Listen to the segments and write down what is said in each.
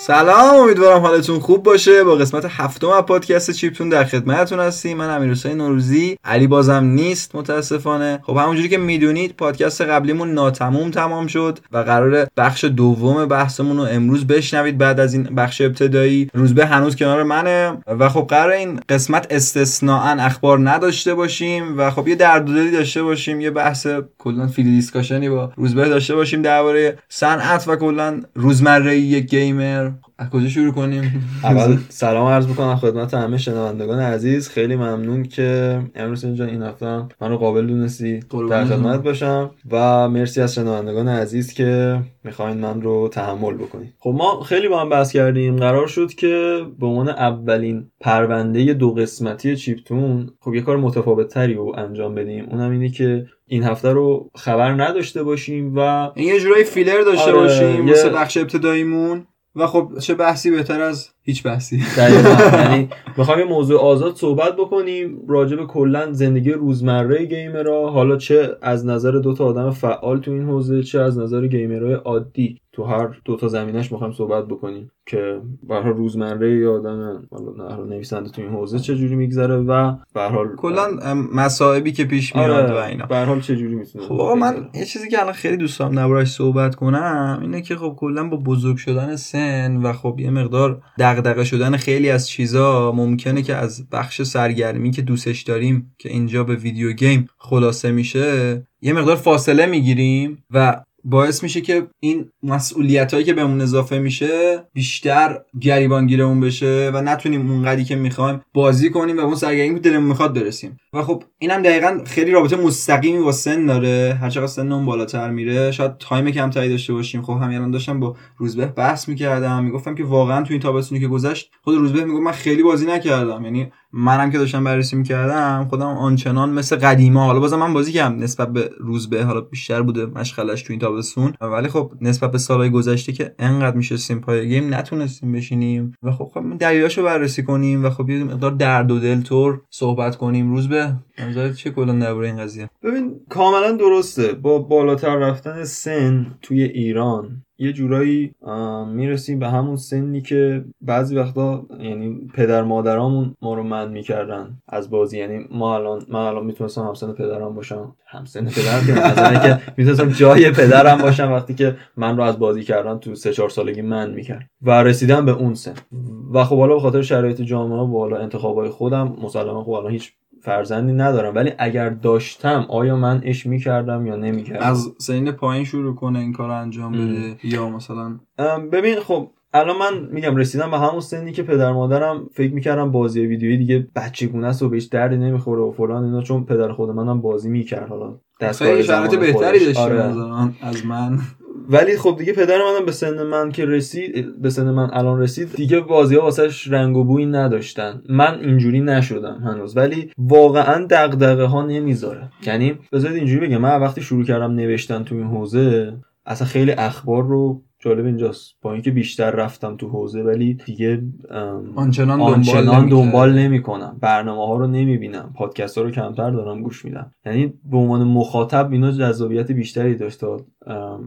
سلام، امیدوارم حالتون خوب باشه. با قسمت هفتم از پادکست چیپتون در خدمتتون هستیم. من امیرحسین نوروزی. علی بازم نیست متاسفانه. خب همونجوری که میدونید پادکست قبلیمون ناتموم تمام شد و قراره بخش دوم بحثمون رو امروز بشنوید بعد از این بخش ابتدایی. روزبه هنوز کنار منه و خب قراره این قسمت استثناءن اخبار نداشته باشیم و خب یه درددلی داشته باشیم، یه بحث کلا فیلد دیسکاشنی با روزبه داشته باشیم درباره صنعت و کلا روزمرگی گیمر. از کجا شروع کنیم؟ اول سلام عرض میکنم خدمت همه شنوندگان عزیز. خیلی ممنون که امروز اینجا این هفته منو قابل دونستی در خدمت باشم و مرسی از شنوندگان عزیز که میخواین من رو تحمل بکنید. خب ما خیلی با هم بحث کردیم، قرار شد که به عنوان اولین پرونده دو قسمتی چیپتون خب یه کار متفاوت تری رو انجام بدیم. اونم اینه که این هفته رو خبر نداشته باشیم و یه جورایی فیلر داشته باشیم مثل بخش ابتداییمون و خب چه بحثی بهتر از هیچ بحثی. یعنی می‌خوام یه موضوع آزاد صحبت بکنیم راجع به کلا زندگی روزمره گیمرها، حالا چه از نظر دو تا آدم فعال تو این حوزه چه از نظر گیمرهای عادی. تو هر دو تا زمینش می‌خوام صحبت بکنیم که به هر حال روزمره یه آدم حالا نویسنده تو این حوزه چه جوری می‌گذره و به هر حال کلا مصائبی که پیش میاد و اینا. به هر حال چه جوری می‌تونه. خب من یه چیزی که الان خیلی دوست دارم دربارش صحبت کنم اینه که خب کلا با بزرگ شدن سن و خب یه مقدار دغدغه شدن خیلی از چیزا ممکنه که از بخش سرگرمی که دوستش داریم که اینجا به ویدیو گیم خلاصه میشه یه مقدار فاصله میگیریم و باعث میشه که این مسئولیتایی که بهمون اضافه میشه بیشتر گریبانگیرمون بشه و نتونیم اونقدری که میخوایم بازی کنیم و اون سرگرمی که دلمون میخواد برسیم. و خب اینم دقیقاً خیلی رابطه مستقیمی با سن داره. هر چقدر سنمون بالاتر میره شاید تایم کمتری داشته باشیم. خب همین الان داشتم با روزبه بحث میکردم، میگفتم که واقعاً تو این تابستونی که گذشت خود روزبه میگفت من خیلی بازی نکردم، یعنی منم که داشتم بررسی میکردم خودم آنچنان مثل قدیما، حالا بازم من بازی کردم نسبت به روزبه، حالا بیشتر بوده مشغله‌اش تو این تابستون، ولی خب نسبت به سالهای گذشته که انقدر میشستیم پای گیم نتونستیم بشینیم و خب دلایلشو بررسی کنیم و خب یه مقدار درد و دل طور صحبت کنیم. روزبه نظرت چه کلا درباره این قضیه؟ ببین کاملا درسته، با بالاتر رفتن سن توی ایران یه جورایی میرسیم به همون سنی که بعضی وقتا یعنی پدر مادرامون ما رو منع میکردن از بازی. یعنی من الان میتونستم همسن پدرم باشم، همسن پدرم که مثلا که میتونستم جای پدرم باشم وقتی که من رو از بازی کردن تو 3-4 سالگی منع میکرد و رسیدم به اون سن. و خب حالا به خاطر شرایط جامعه و حالا انتخابای خودم مسلما خب الان هیچ فرزندی ندارم، ولی اگر داشتم آیا من اش میکردم یا نمیکردم؟ از سن پایین شروع کنه این کار انجام بده یا مثلا ببین خب الان من میگم رسیدم به همون سنی که پدر مادرم فکر میکردم بازی ویدیویی دیگه بچگونه است و بهش دردی نمیخوره و فلان اینا، چون پدر خود منم بازی میکرد حالا دستگاه شرایط بهتری داشت از من. ولی خب دیگه پدر منم به سن من که رسید، به سن من الان رسید، دیگه بازی‌ها واسش رنگ و بویی نداشتن. من اینجوری نشدم هنوز، ولی واقعا دغدغه‌ها نمیذاره. یعنی بذارید اینجوری بگم، من وقتی شروع کردم نوشتن تو این حوزه اصلا خیلی اخبار رو جالب اینجاست با اینکه بیشتر رفتم تو حوزه ولی دیگه آنچنان دنبال نمیکنم، برنامه ها رو نمیبینم، پادکست ها رو کمتر دارم گوش میدم. یعنی به عنوان مخاطب اینا جذابیت بیشتری داشت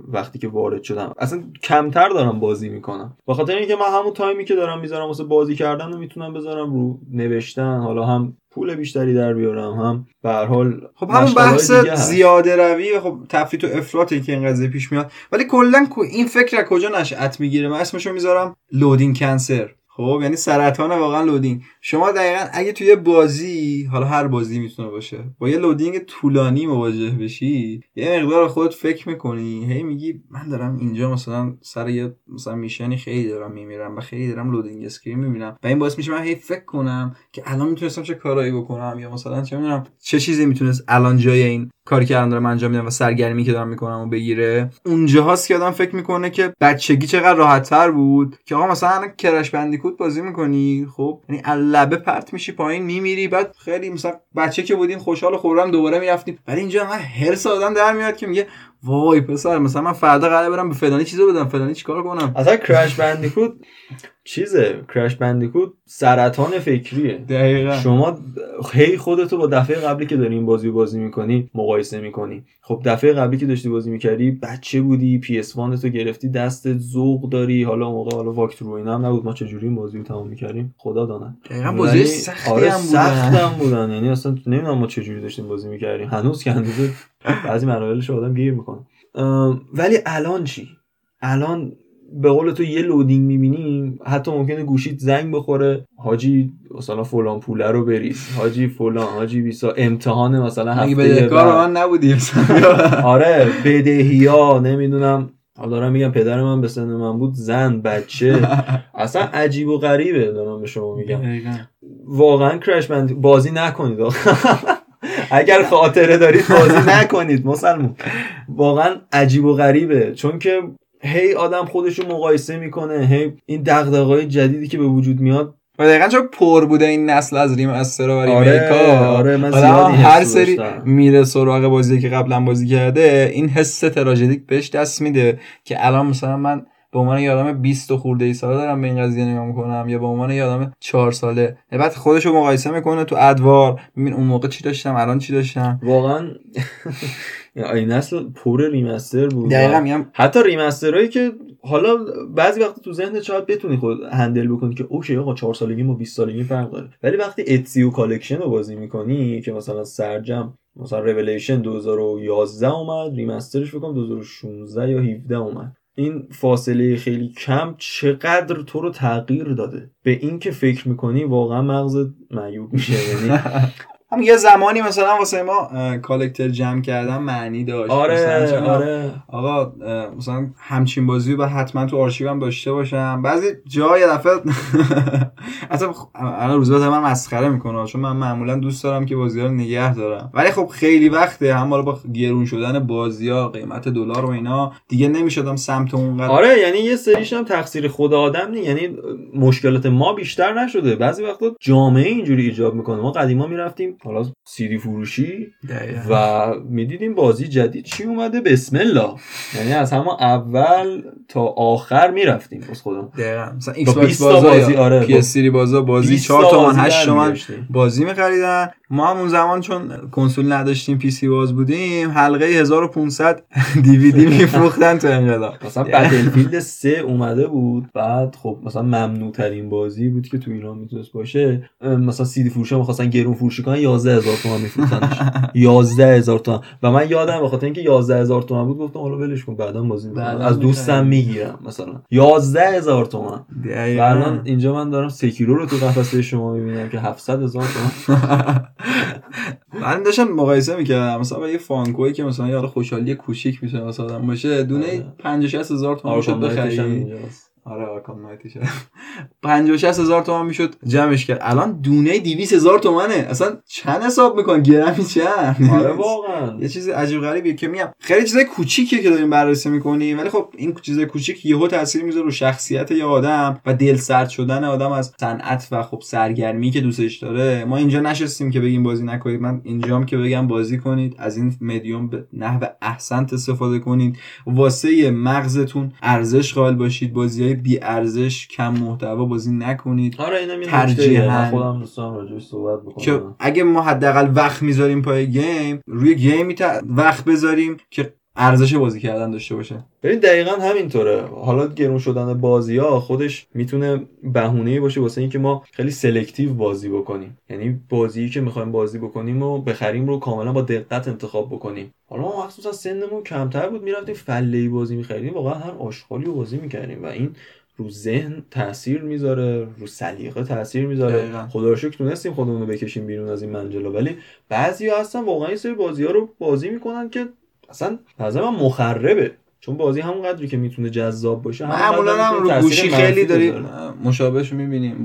وقتی که وارد شدم. اصلا کمتر دارم بازی میکنم به خاطر اینکه من همون تایمی که دارم میذارم واسه بازی کردن رو میتونم بذارم رو نوشتن، حالا هم پول بیشتری در بیارم هم به هر حال. خب همون بحث زیاده روی خب تفریط و افراطی که این قضیه پیش میاد. ولی کلا این فکر کجا نشأت میگیره؟ من اسمشو میذارم لودینگ کنسر. خب یعنی سرطان واقعا لودینگ. شما دقیقاً اگه توی بازی، حالا هر بازی میتونه باشه، با یه لودینگ طولانی مواجه بشی یه مقدار خودت فکر میکنی، هی میگی من دارم اینجا مثلا سر یه مثلا میشنی خیلی دارم میمیرم و خیلی دارم لودینگ اسکرین میبینم و این باعث میشه من هی فکر کنم که الان میتونستم چه کارایی بکنم یا مثلا چه میدونم چه چیزی میتونست الان جای این کاری که الان دارم انجام میدم و سرگرمی که دارم میکنم و بگیره. اونجاست که آدم فکر میکنه که بچگی چقدر راحت‌تر بود که آقا مثلا کرش بندیکوت بازی میکنی، خب یعنی لبه پرت میشی پایین میمیری، بعد خیلی مثلا بچه که بودیم خوشحال خورم دوباره میرفتیم. ولی اینجا من هر سال آدم در میاد که میگه وای پسر مثلا من فردا قراره برم به فلانی چیزو بدم، فلانی چیکار کنم. اصلا کراش بندیکوت چیزه کراش بندیکوت سرطان فکریه. دقیقاً شما هی خودتو با دفعه قبلی که داری این بازیو بازی میکنی مقایسه میکنی. خب دفعه قبلی که داشتی بازی میکردی بچه بودی، PS1 تو گرفتی، دست ذوق داری، حالا موقع حالا واکترو اینا هم نبود، ما چجوری این بازیو تمام میکردیم خدا داند. دقیقاً بازی سختی هم بودن، یعنی اصلا نمیدونم ما چجوری داشتیم بازی میکردیم، هنوز که هنوز بعضی مراحلش آدم گیر میکنه. ولی الان چی؟ الان به قول تو یه لودینگ میبینیم، حتی ممکنه گوشیت زنگ بخوره، حاجی مثلا فلان پوله رو بریز، حاجی فلان، حاجی بیسا امتحانه مثلا هفته بعد، مگه بدهکار من نبودی آره بدهیا نمیدونم، حالا دارم میگم پدر من به سن من بود، زن، بچه، اصلا عجیب و غریبه دارم به شما میگم. واقعا کراش بند بازی نکنید اگر خاطره دارید بازی نکنید مسلمون، واقعا عجیب و غریبه، چون که هی آدم خودشو مقایسه میکنه، هی این دغدغه‌های جدیدی که به وجود میاد. و دقیقاً چون پر بوده این نسل از ریم از سراغ ریمیک‌ها، آره من زیادی هر سری میره سراغ بازی که قبلا بازی کرده، این حس تراژدیک بهش دست میده که الان مثلا من به عنوان یه آدم 20 خورده ای ساله دارم به این قضیه نگاه میکنم، یا به عنوان یه آدم 4 ساله، بعد خودشو مقایسه میکنه تو ادوار، ببین اون موقع چی داشتم الان چی داشتم. واقعاً این نسل پر ریمستر بود. دقیقاً میگم حتی ریمسترایی که حالا بعضی وقت تو ذهنت شاید بتونی خود هندل بکنی که اوکی آقا 4 سالگی و 20 سالگی فرق داره، ولی وقتی اتسیو کالکشن رو بازی میکنی که مثلا سرجم مثلا ریولیشن 2011 اومد، ریمسترش بکنم 2016 یا 17 اومد، این فاصله خیلی کم چقدر تو رو تغییر داده، به این که فکر میکنی واقعا مغزت معیوب میشه. یعنی هم یه زمانی مثلا واسه ما کالکتر جمع کردن معنی داشت. آره آقا مثلا همچین بازی رو حتما تو آرشیوم داشته باشم، بعضی جا یه دفعه اصلا الان روزبه من مسخره میکنه، چون من معمولا دوست دارم که بازی‌ها رو نگه دارم، ولی خب خیلی وقته هم بالا با گرون شدن بازی‌ها، قیمت دلار و اینا دیگه نمیشدم سمت اونقدر. آره یعنی یه سریش هم تقصیر خود آدم نیست، یعنی مشکلات ما بیشتر نشده، بعضی وقتا جامعه اینجوری ایجاب میکنه. ما قدیما میرفتیم حالا سیدی فروشی و میدیدیم بازی جدید چی اومده، بسم الله، یعنی از همه اول تا آخر میرفتیم بس خودم. دقیقاً مثلا ایکس باکس بازی، آره پی اس 3 بازی 4 تومن 8 تومن بازی می‌خریدن. ما هم اون زمان چون کنسول نداشتیم پی سی باز بودیم، حلقه 1500 دیویدی میفروختن تو انقلاب. مثلا بتلفیلد 3 اومده بود، بعد خب مثلا ممنوع ترین بازی بود که تو ایران میتونست باشه، مثلا سیدی فروشا می‌خواستن گرون فروشی کنن، 11000 تومان می‌فروختنش، 11000 تومان. و من یادم بخاطر اینکه 11000 تومان بود گفتم حالا ولش کن بعداً بازی می‌کنم، از دوستم می‌گیرم مثلا 11000 تومان. الان اینجا من دارم سکیرو رو تو قفسه شما می‌بینم که 700000 تومان. من داشتم مقایسه میکردم مثلا با یه فانکوی که مثلا یه خوشحالی کوچیک میشه مثلا آدم باشه، دونه 50-60 هزار تومان میشد بخرید. آره آرکام نایت شد 50-60 هزار تومان میشد جمعش کرد، الان دونه 200 هزار تومانه. اصلا چند حساب میکنن گرمی چند؟ آره واقعا یه چیز عجیب غریبیه که میگم خیلی چیزای کوچیکیه که داریم بررسی میکنیم، ولی خب این چیزای کوچیک یهو تاثیر میذاره رو شخصیت یه آدم و دل سرد شدن آدم از صنعت و خب سرگرمی که دوستش داره. ما اینجا نشستیم که بگیم بازی نکنید، من اینجام که بگم بازی کنید، از این مدیوم به نحو احسن استفاده کنید، واسه مغزتون ارزش قائل باشید، بازی بی ارزش کم محتوا بازی نکنید. آره اینم ترجیحاً خودم دوستان راجعش صحبت می‌کنم که اگه ما حداقل وقت میذاریم پای گیم، روی گیم وقت بذاریم که ارزش بازی کردن داشته باشه. ببین دقیقاً همینطوره. حالا گرون شدن بازی‌ها خودش میتونه بهونه‌ای باشه واسه اینکه ما خیلی سلکتیو بازی بکنیم، یعنی بازی‌ای که می‌خوایم بازی بکنیم و بخریم رو کاملا با دقت انتخاب بکنیم. حالا ما مخصوصا سنمون کمتر بود، می‌رفتیم فله‌ای بازی می‌خریدیم، واقعا هر آشغالی رو بازی می‌کردیم و این رو ذهن تاثیر میذاره، رو سلیقه تاثیر میذاره. خدا رو شکر تونستیم خودمون رو بکشیم بیرون از این منجلا، ولی بعضیا هستن واقعا این سری بازی‌ها رو بازی می‌کنن که اصلا نظر من مخربه، چون بازی همون قدری که میتونه جذاب باشه معمولا هم رو گوشی خیلی داریم مشابهشو میبینیم.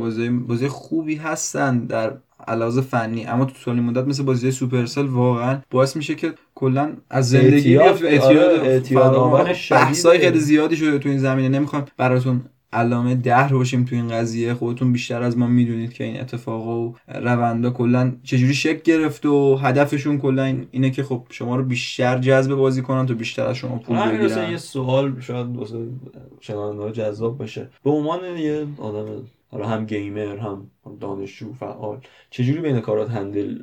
بازی خوبی هستن در علاوه فنی، اما تو طولانی مدت مثل بازی سوپرسل واقعا باعث میشه که کلا از زندگی اعتیاد آور بحثای خیلی زیادی شده تو این زمینه. نمیخوام براتون علامه دهر باشیم تو این قضیه. خودتون بیشتر از ما میدونید که این اتفاقا و روندا کلا چجوری شکل گرفت و هدفشون کلا اینه که خب شما رو بیشتر جذب بازی کنن تا بیشتر از شما پول بگیرن. مثلا یه سوال شاید شنونده‌ها جذاب باشه، به عنوان یه آدم حالا هم گیمر هم دانشجو فعال، چجوری بین کارات هندل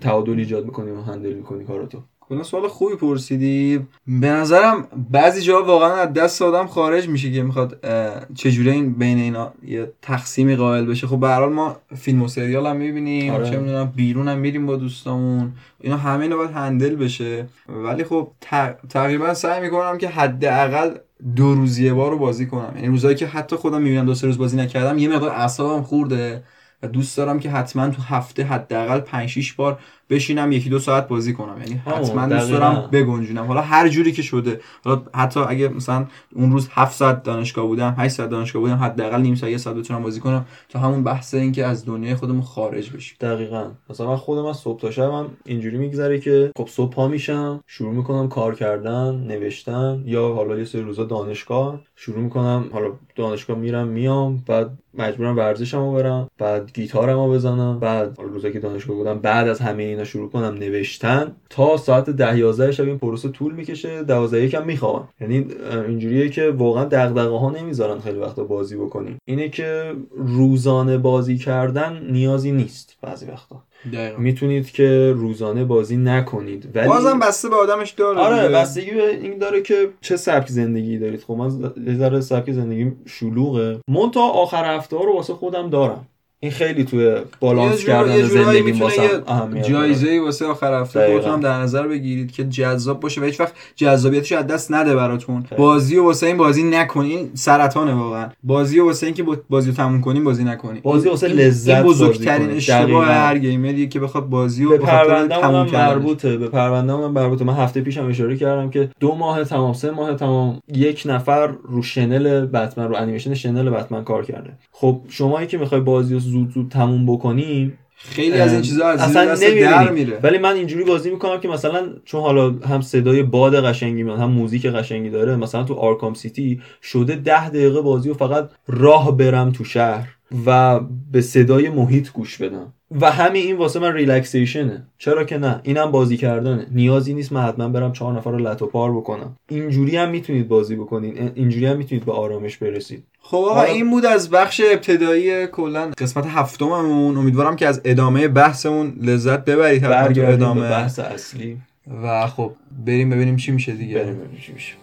تعادل ایجاد می‌کنی و هندل می‌کنی کاراتو؟ کلا سوال خوبی پرسیدی. به نظرم بعضی جا واقعا از دست آدم خارج میشه که میخواد چجوری این بین اینا یه تقسیمی قائل بشه. خب به هر حال ما فیلم و سریال هم میبینیم، آره. چه میدونم بیرون هم میریم با دوستامون، اینا همه اینا باید هندل بشه. ولی خب تقریبا سعی میکنم که حداقل 2 روز یه بار رو بازی کنم. یعنی روزایی که حتی خودم میبینم 2-3 روز بازی نکردم یه مقدار اعصابم خورده و دوست دارم که حتما تو هفته حداقل 5-6 بار بشینم 1-2 ساعت بازی کنم. یعنی حتما دوست دارم بگنجونم، حالا هر جوری که شده. حالا حتی اگه مثلا اون روز 7 ساعت دانشگاه بودم 8 ساعت دانشگاه بودم، حداقل نیم ساعت 1 ساعت بتونم بازی کنم تا همون بحث این که از دنیای خودمون خارج بشیم. دقیقاً. مثلا من خودم از صبح تا شبم اینجوری میگذره که خب صبح پا میشم، شروع میکنم کار کردن، نوشتن، یا حالا یه سری روزا دانشگاه شروع میکنم، حالا دانشگاه میرم میام، بعد مجبورم ورزشمو برم، بعد گیتارمو بزنم، بعد روزایی که دانشگاه بودم بعد از همه اینا شروع کنم نوشتن تا ساعت 10-11 شب. این پروسه طول میکشه. 12 هم میخوام. یعنی اینجوریه که واقعا دغدغه‌ها نمیذارن خیلی وقتا بازی بکنیم. اینه که روزانه بازی کردن نیازی نیست. بعضی وقتا دقیقا. میتونید که روزانه بازی نکنید، ولی بازم بسته به آدمش داره. آره، بستگی به این داره که چه سبک زندگی دارید. خب من یه ذره سبک زندگیم شلوغه، منتها آخر هفته ها رو واسه خودم دارم. این خیلی توی بالانس کردن زندگی واسه اهمیت داره. جایزه‌ای واسه آخر هفته خودتون در نظر بگیرید که جذاب باشه و هیچ وقت جذابیتش از دست نده براتون. بازی رو واسه این بازی نکنین، سرطانه واقعا. بازی رو واسه این که بازی رو تموم کنین بازی نکنین. بازی واسه لذت بازی. بزرگترین اشتباه هر گیمریه که بخواد بازی رو به خاطر تموم کردن مربوطه. به پرونده من مربوطه. من هفته پیشم اشاره کردم که 2 ماه تمام 3 ماه تمام یک نفر رو شنل بتمن، رو انیمیشن شنل بتمن کار کرده. خب شمایی که می‌خوای بازی زود تموم بکنیم، خیلی از این چیزا از دست در میره. ولی من اینجوری بازی میکنم که مثلا چون حالا هم صدای باد قشنگی میاد هم موزیک قشنگی داره، مثلا تو آرکام سیتی شده 10 دقیقه بازی و فقط راه برم تو شهر و به صدای محیط گوش بدم و همین این واسه من ریلکسیشنه. چرا که نه، اینم بازی کردنه. نیازی نیست من حتما برم 4 نفر رو لتو پار بکنم. اینجوری هم میتونید بازی بکنین، اینجوری هم میتونید به آرامش برسید. خب آقا این بود از بخش ابتدایی کلا قسمت هفتممون. امیدوارم که از ادامه بحثمون لذت ببرید. برگردیم ادامه به بحث اصلی و خب بریم ببینیم چی میشه دیگه. بریم ببینیم چی میشه.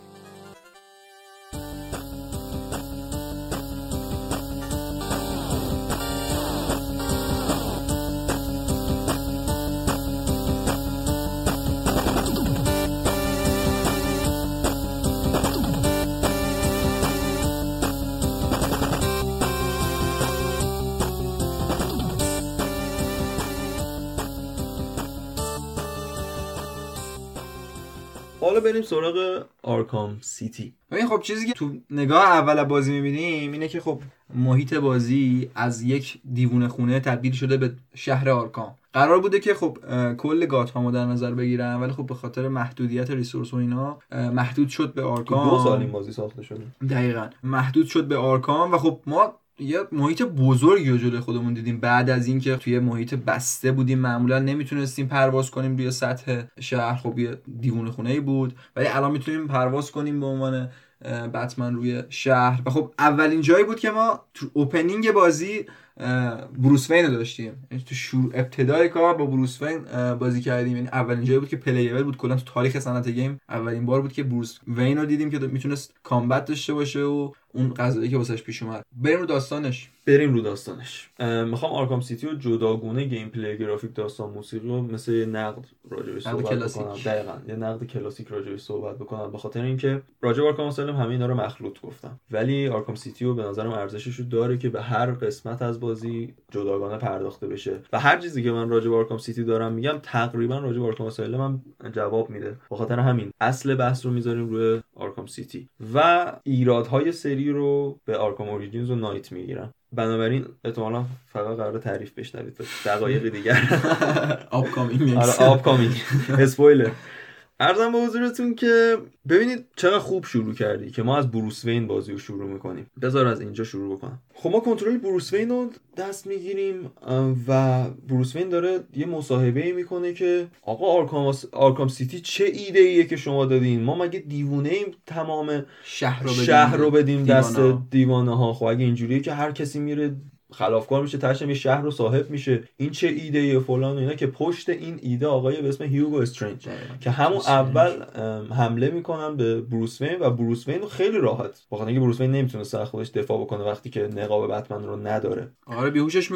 بریم سراغ آرکام سیتی. ببین خب چیزی که تو نگاه اول بازی می‌بینیم اینه که خب محیط بازی از یک دیوونه خونه تبدیل شده به شهر آرکام. قرار بوده که خب کل گاتامو در نظر بگیرن، ولی خب به خاطر محدودیت ریسورس و اینا محدود شد به آرکام. 2 سال این بازی ساخته شده. دقیقاً محدود شد به آرکام و خب ما یه محیط بزرگی رو جلوی خودمون دیدیم. بعد از اینکه توی محیط بسته بودیم معمولا نمیتونستیم پرواز کنیم روی سطح شهر. خب یه دیوونه خونه‌ای بود، ولی الان میتونیم پرواز کنیم به عنوان بتمن روی شهر. و خب اولین جایی بود که ما تو اوپنینگ بازی بروس وین رو داشتیم. یعنی تو شروع ابتدای کار با بروس وین بازی کردیم. یعنی اولین جایی بود که پلیبل بود. کلا تو تاریخ صنعت گیم اولین بار بود که بروس وین رو دیدیم که میتونست کامبت داشته باشه و اون قضایی که واسش پیش اومد. بریم رو داستانش. میخوام آرکام سیتی رو جداگونه گیم پلی، گرافیک، داستان، موسیقی رو مثل یه نقد راجعش صحبت بکنم. دقیقاً یه نقد کلاسیک راجعش صحبت بکنم، به خاطر اینکه راجع به آرکام اسلم همه اینا رو مخلوط گفتم، ولی آرکام سیتی رو به نظرم ارزشش رو داره که به هر قسمت از بازی جداگانه پرداخته بشه و هر چیزی که من راجع به آرکام سیتی دارم میگم تقریبا راجع به آرکام اسلم هم جواب میده. به خاطر همین اصل بحث رو میذاریم روی آرکام سیتی و ایرادهای سری رو به آرکام اوریجینز و نایت میگیرم. بنابراین احتمالاً فقط قراره تعریف بشنوید دقایق دیگر. آپکامینگ اسپویلر. عرضم به حضورتون که ببینید چقدر خوب شروع کردی که ما از بروس وین بازیو شروع میکنیم. بذار از اینجا شروع بکنم. خب ما کنترل بروس وین رو دست میگیریم و بروس وین داره یه مصاحبه میکنه که آقا آرکام سیتی چه ایده ایه که شما دادین؟ ما مگه دیوونه ایم تمام شهر رو بدیم دست دیوانه ها؟ خب اگه اینجوریه که هر کسی میره خلافکار میشه، تاشم یه شهر رو صاحب میشه، این چه ایده ای فلان و اینا، که پشت این ایده آقای به اسم هیوگو استرنج که همون اول حمله میکنن به بروس وین و بروس وین رو خیلی راحت، واقعا اینکه بروس وین نمیتونه سر خودش دفاع بکنه وقتی که نقاب بتمن رو نداره. آره بیهوشش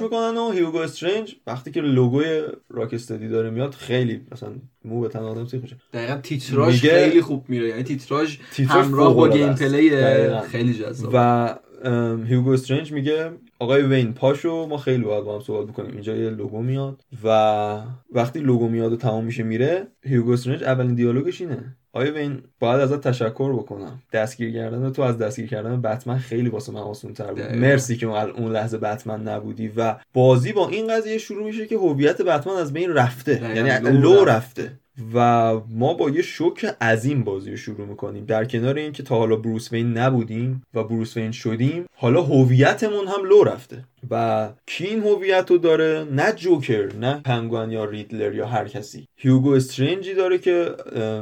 میکنن و هیوگو استرنج وقتی که لوگوی راکستدی داره میاد خیلی مثلا مو به تن آدم سیخ میشه. دقیقاً تیتراژ خیلی خوب میره، یعنی تیتراژ همراه با گیم پلی خیلی جذاب. و هیوگو استرنج میگه آقای وین پاشو، ما خیلی باید با هم صحبت بکنیم. اینجا یه لوگو میاد و وقتی لوگو میاد و تمام میشه میره، هیوگو استرنج اولین دیالوگش اینه: آقای وین باید ازت تشکر بکنم، دستگیر کردن تو از دستگیر کردن بتمن خیلی واسه من آسان‌تر بود، مرسی که اون لحظه بتمن نبودی. و بازی با این قضیه شروع میشه که هویت بتمن از بین رفته، یعنی لو رفته و ما با یه شوک عظیم بازی رو شروع میکنیم. در کنار این که تا حالا بروس وین نبودیم و بروس وین شدیم، حالا هویتمون هم لو رفته و کی این هویت رو داره؟ نه جوکر، نه پنگوئن یا ریدلر یا هر کسی، هیوگو استرنجی داره که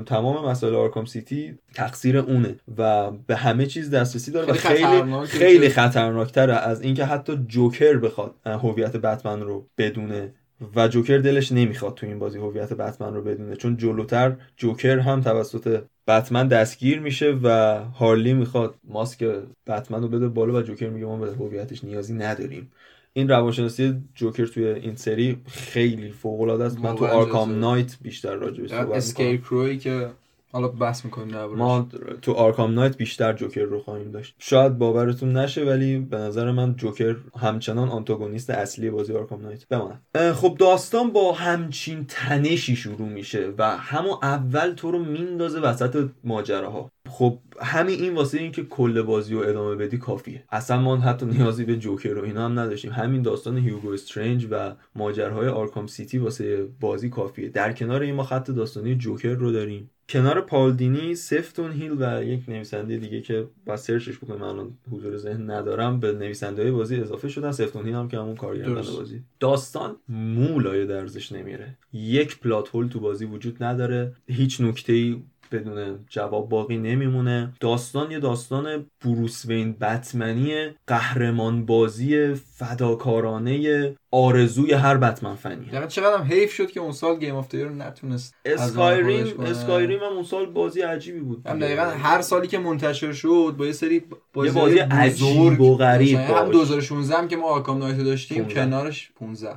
تمام مسائل آرکام سیتی تقصیر اونه و به همه چیز دسترسی داره و خیلی خطرناک‌تره از اینکه حتی جوکر بخواد هویت بتمن رو بدونه. و جوکر دلش نمیخواد تو این بازی هویت بتمن رو بدونه، چون جلوتر جوکر هم توسط بتمن دستگیر میشه و هارلی میخواد ماسک بتمن رو بده بالا و جوکر میگه ما به هویتش نیازی نداریم. این روانشناسی جوکر توی این سری خیلی فوق‌العاده است. من تو آرکام نایت بیشتر راجع بهش صحبت می‌کنم. اسکیرکرویی که حالا بحث می‌کنیم دربارش، ما تو آرکام نایت بیشتر جوکر رو خواهیم داشت. شاید باورتون نشه ولی به نظر من جوکر همچنان آنتاگونیست اصلی بازی آرکام نایت بمونه. خب داستان با همچین تنشی شروع میشه و همون اول تو رو میندازه وسط ماجراها. خب همین این واسه این که کل بازی رو ادامه بدی کافیه، اصلا ما حتی نیازی به جوکر رو اینا هم نداشتیم. همین داستان هیوگو استرنج و ماجراهای آرکام سیتی واسه بازی کافیه. در کنار این ما خط داستانی جوکر رو داریم، کنار پال دینی، سفتون هیل و یک نویسنده دیگه که با سرچش بکنم الان حضور ذهن ندارم، به نویسنده‌های بازی اضافه شدن. سفتون هیل هم که همون کارگردان بازی. داستان مو لای درزش نمیره، یک پلات هول تو بازی وجود نداره، هیچ نکته‌ای بدون جواب باقی نمیمونه. داستان یه داستان بروس وین بتمنی، قهرمان بازی فداکارانه، آرزوی هر بتمن فنیه. دقیقاً چقدرم حیف شد که اون سال گیم اف دی رو نتونست. اسکایریم هم اون سال بازی عجیبی بود. دقیقاً هر سالی که منتشر شد با یه سری بازی عجیب و غریب، هم 2016 که ما آرکام نایت داشتیم، کنارش 15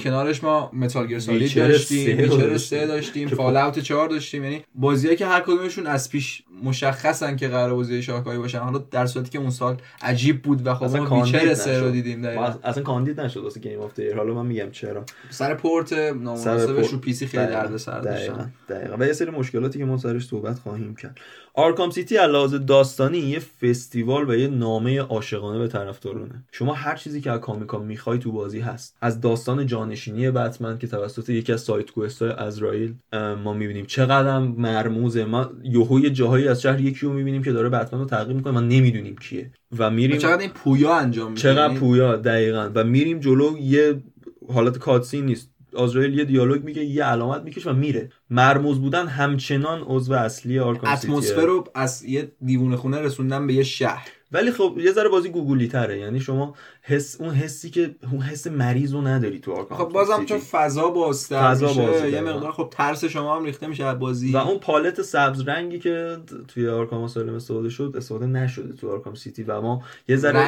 کنارش ما متال گیر سالید داشتیم، ویچر 3 داشتیم، فال اوت 4 داشتیم. یعنی بازیایی که هر کدومشون از پیش مشخصن که قرار بازی شاهکاری باشن. حالا در صورتی که اون سال عجیب بود و خب ما ویچر 3 رو دیدیم، اصلا کاندید نشد واسه گیم. حالا من میگم چرا سر پورت نامناسبش رو پیسی خیلی دردسر داشتن. دقیقاً و یه سری مشکلاتی که ما سرش صحبت خواهیم کرد. آرکام سیتی علاوه داستانی یه فستیوال و یه نامه عاشقانه به طرفدارونه. شما هر چیزی که از کامیکا میخوای تو بازی هست، از داستان جانشینی بتمن که توسط یکی از سایت کوست‌های عزرائیل ما میبینیم، چقدر مرموز. ما یهو جاهایی از شهر یکی رو میبینیم که داره بتمن رو تعقیب میکنه، ما نمیدونیم کیه و میریم چقدر این پویا انجام میده، چقدر پویا. دقیقاً. و میریم جلو، یه حالت کاتسین نیست، عزرائیل یه دیالوگ میگه، یه علامت میکشه و میره. مرموز بودن همچنان عضو اصلی آرکام سیتیه. اتمسفر رو از یه دیوونه خونه رسوندن به یه شهر. ولی خب یه ذره بازی گوگلی تره، یعنی شما اون حس مریض رو نداری تو آرکام. خب بازم چون فضا بازتر میشه یه مقدار، خب ترس شما هم ریخته میشه از بازی. و اون پالت سبز رنگی که توی آرکام آسایلم استفاده شد استفاده نشده تو آرکام سیتی و ما یه ذره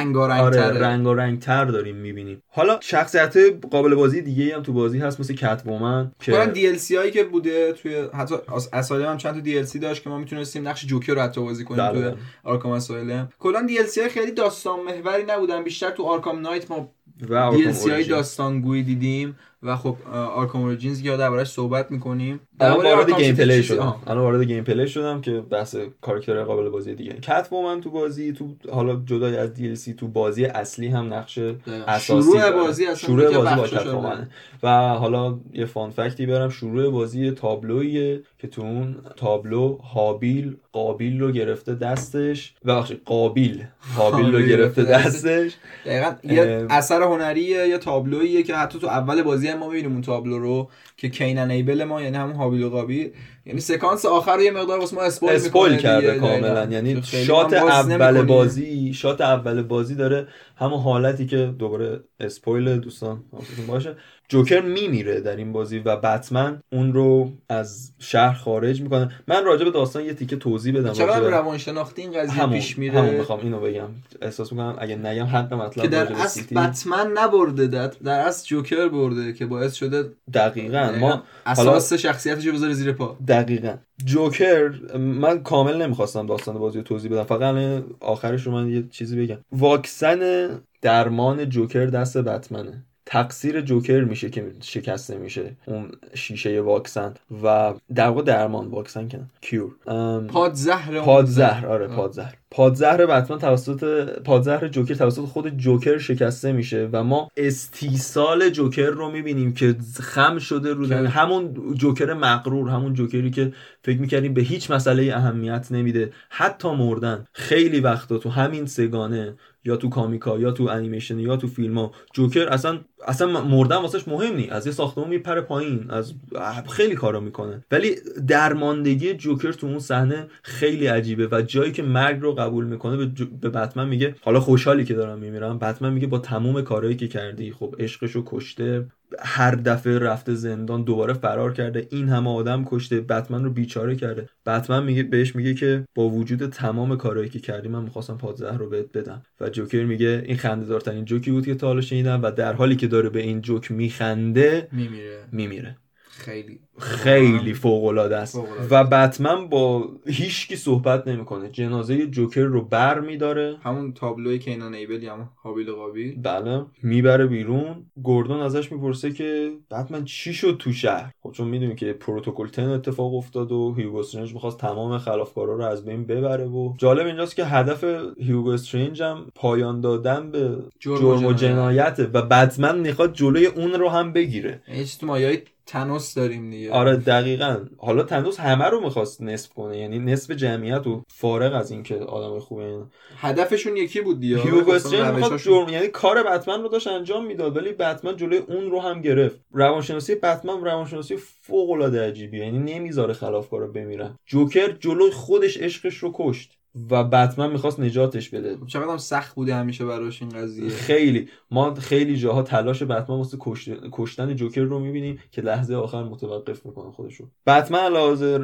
رنگارنگ‌تر داریم میبینیم. حالا شخصیت قابل بازی دیگه هم تو بازی هست، مثل کت وومن که DLC هایی که بوده توی حتی آسایلم هم چند تا DLC داشت که ما میتونستیم نقش جوکر رو حتی بازی کنیم توی آرکام آسایلم. کلا DLC خیلی داستان محوری نبودن، بیشتر تو آرکام نایت ما DLC داستانگویی دیدیم و خب آرکام اوریجینز که درباره‌اش صحبت می‌کنیم. وارد گیم پلی شدم. الان وارد گیم پلی شدم که بحث کاراکترهای قابل بازی دیگه. کت‌وومن تو بازی، تو حالا جدای از DLC تو بازی اصلی هم نقش اساسی شروع بازی با کت‌وومنه. و حالا یه فان فکتی برام، شروع بازی تابلویه که تو اون تابلو قابیل رو گرفته دستش، ببخشید قابیل رو گرفته دستش. دقیقاً یه اثر هنریه، یه تابلویه که حتی تو اول بازی ما می‌بینیم اون تابلو رو که کینن ایبل ما، یعنی همون هابیل و قابیل، یعنی سکانس آخر رو یه مقدار واسه ما اسپویل کرده کاملا. یعنی شات اول بازی داره همون حالتی که دوباره اسپویل دوستان حواستون باشه، جوکر میمیره در این بازی و بتمن اون رو از شهر خارج میکنه. من راجع به داستان یه تیکه توضیح بدم. چرا روانشناختی این قضیه پیش میره؟ همون میخوام اینو بگم. احساس میکنم اگه نگم حق مطلب در اصل بتمن نبرده، در اصل جوکر برده که باعث شده دقیقاً ما اساس شخصیتش رو بذاره زیر پا. دقیقاً جوکر، من کامل نمیخواستم داستان بازی رو توضیح بدم، فقط آخرش رو من یه چیزی بگم. واکسن درمان جوکر دست بتمنه. تقصیر جوکر میشه که شکسته میشه اون شیشه واکسن و در واقع درمان واکسن کنن کیور پادزهر بتمن توسط پادزهر جوکر توسط خود جوکر شکسته میشه و ما استیصال جوکر رو میبینیم که خم شده رو همون جوکر مغرور، همون جوکری که فکر میکردیم به هیچ مسئله اهمیت نمیده، حتی مردن. خیلی وقتا تو همین سگانه یا تو کامیکا یا تو انیمیشن یا تو فیلم‌ها جوکر اصلا مردن واسش مهم نیست، از یه ساختمون میپره پایین، از خیلی کارا میکنه. ولی درماندگی جوکر تو اون صحنه خیلی عجیبه و جایی که مرگ رو قبول میکنه به بتمن میگه حالا خوشحالی که دارم میمیرم. بتمن میگه با تموم کارهایی که کردی، خب عشقشو کشته، هر دفعه رفته زندان، دوباره فرار کرده، این همه آدم کشته، بتمن رو بیچاره کرده. بتمن میگه بهش میگه که با وجود تمام کارهایی که کردی من می‌خواستم پادزهر رو بهت بدم و جوکر میگه این خنده‌دارترین جوکی بود که تا حالا شنیدم و در حالی که داره به این جوک میخنده میمیره. خیلی فوق‌العاده است و بتمن با هیچکی صحبت نمیکنه. جنازه جوکر رو برمی‌داره، همون تابلوی کینان ایبل، همون هابیل قابیل، بله، میبره بیرون. گوردون ازش میپرسه که بتمن چی شد تو شهر؟ خب چون میدونی که پروتکل 10 اتفاق افتاد و هیوگو استرنج می‌خواست تمام خلافکارا رو از بین ببره و جالب اینجاست که هدف هیوگو استرنج هم پایان دادن به جرم و جنایت و بتمن میخواد جلوی اون رو هم بگیره. اجتماعی تنوس داریم دیگه. آره دقیقاً. حالا تنوس همه رو می‌خواست نصف کنه، یعنی نصف جمعیت رو، فارغ از اینکه آدمای خوبه اینا. هدفشون یکی بود دیگه. هیوگو استرنج جرم، یعنی کار بتمن رو داشت انجام میداد ولی بتمن جلوی اون رو هم گرفت. روانشناسی بتمن روانشناسی فوق‌العاده عجیبیه، یعنی نمیذاره خلافکارا بمیرن. جوکر جلوی خودش عشقش رو کشت و بتمن میخواست نجاتش بده. چقدر هم سخت بوده همیشه براش این قضیه. خیلی ما خیلی جاها تلاش بتمن واسه کشتن جوکر رو میبینیم که لحظه آخر متوقف میکنه خودش رو. بتمن لازر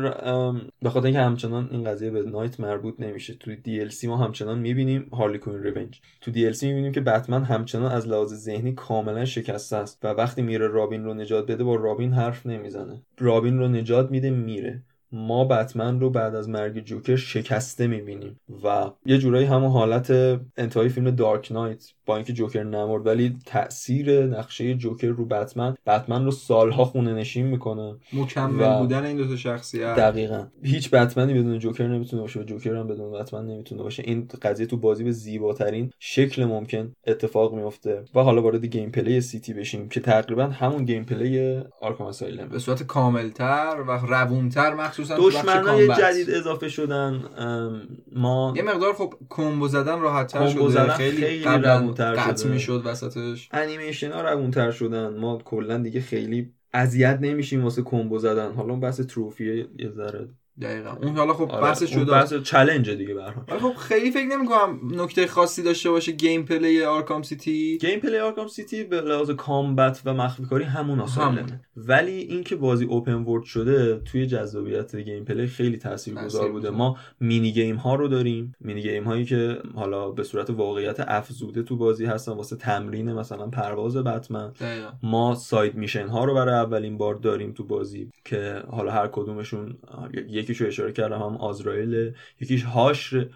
به خاطر اینکه همچنان این قضیه به نایت مربوط نمیشه، تو DLC ما همچنان میبینیم هارلی کوین ریونج، تو DLC میبینیم که بتمن همچنان از لحاظ ذهنی کاملا شکسته است و وقتی میره رابین رو نجات بده با رابین حرف نمیزنه، رابین رو نجات میده میره. ما بتمن رو بعد از مرگ جوکر شکسته میبینیم و یه جورایی همون حالت انتهای فیلم دارک نایت، با اینکه جوکر نمرد ولی تأثیر نقشه جوکر رو بتمن رو سالها خونه نشین میکنه. مکمل بودن این دو تا شخصیت. دقیقاً. هیچ بتمنی بدون جوکر نمیتونه باشه و جوکر هم بدون بتمن نمیتونه باشه. این قضیه تو بازی به زیباترین شکل ممکن اتفاق میفته. و حالا وارد گیم پلی سیتی بشیم که تقریبا همون گیم پلی آرکام اسایلم به صورت کاملتر و روونتر، مخصوصا دشمنای جدید اضافه شدن. ما یه مقدار خب کمبو زدن راحت‌تر شده، خیلی قطع میشد وسطش، انیمیشن ها روونتر شدن، ما کلا دیگه خیلی اذیت نمیشیم واسه کمبو زدن. حالا بحث تروفیه یه ذره دقیقاً اون، حالا خب بحث شده، بحث چالش دیگه به هر حال. خب خیلی فکر نمی‌کنم نکته خاصی داشته باشه گیم پلی آرکام سیتی. گیم پلی آرکام سیتی به لحاظ کامبت و مخفی کاری همون آسانه، ولی اینکه بازی اوپن ورلد شده توی جذابیت گیم پلی خیلی تاثیرگذار بوده. ما مینی گیم ها رو داریم، مینی گیم هایی که حالا به صورت واقعیت افزوده تو بازی هستن واسه تمرین مثلا پرواز بتمن. ما ساید میشن ها رو برای اولین بار داریم تو بازی که حالا هر کدومشون یکیشو اشاره کردم هم آزرائیل، یکیش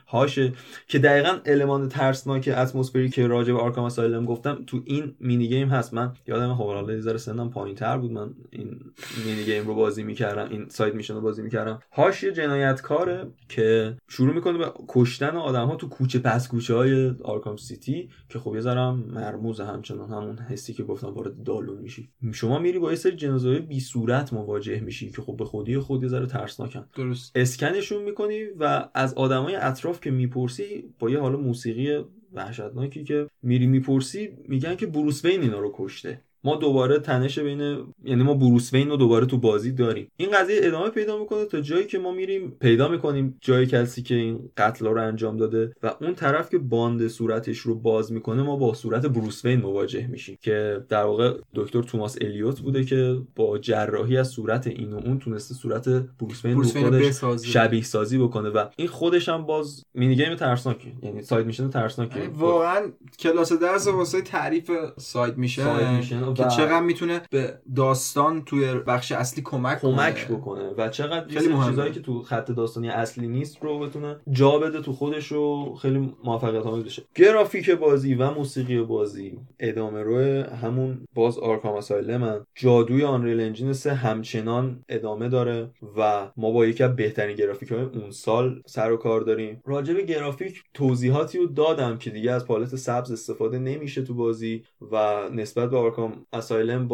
هاشه که دقیقاً المان ترسناک اتمسفری که راجع به آرکام اسایلم گفتم تو این مینی گیم هست. من یادم حوالا یه ذره سنم پایین‌تر بود، من این مینی گیم رو بازی می‌کردم، این ساید میشن رو بازی می‌کردم. هاش یه جنایتکاره که شروع می‌کنه به کشتن آدم‌ها تو کوچه پس کوچه‌های آرکام سیتی که خب یه ذره مرموز همچنان همون حسی که گفتم وارد دالون میشی. شما میری با یه سری جنازه‌های بی صورت مواجه میشی که خب به خودی خود یه ذره ترسناکن. درست. اسکنشون می‌کنی و از آدمای اطراف که میپرسی با یه حال موسیقی وحشتناکی که میری میپرسی میگن که بروس وین اینا رو کشته. ما دوباره تنش بین، یعنی ما بروس وین رو دوباره تو بازی داریم. این قضیه ادامه پیدا میکنه تا جایی که ما میریم پیدا میکنیم جای کسی که این قتلا رو انجام داده و اون طرف که باند صورتش رو باز میکنه ما با صورت بروس وین مواجه میشیم که در واقع دکتر توماس الیوت بوده که با جراحی از صورت این و اون تونسته صورت بروس وین رو خودش شبیه سازی بکنه و این خودش هم باز مینی گیم ترسناکه، یعنی ساید میشن ترسناکه. واقعا کلاس درس واسه تعریف ساید میشن که چقدر میتونه به داستان توی بخش اصلی کمک بکنه و چقدر چیزایی که تو خط داستانی اصلی نیست رو بتونه جا بده تو خودش و خیلی موفقیت‌آمیز بشه. گرافیک بازی و موسیقی بازی ادامه روی همون باز آرکام اسایلم، جادوی آنریل انجین 3 همچنان ادامه داره و ما با یکی از بهترین گرافیک‌های اون سال سر و کار داریم. راجع به گرافیک توضیحاتی رو دادم که دیگه از پالت سبز استفاده نمیشه تو بازی و نسبت به آرکام اسایلم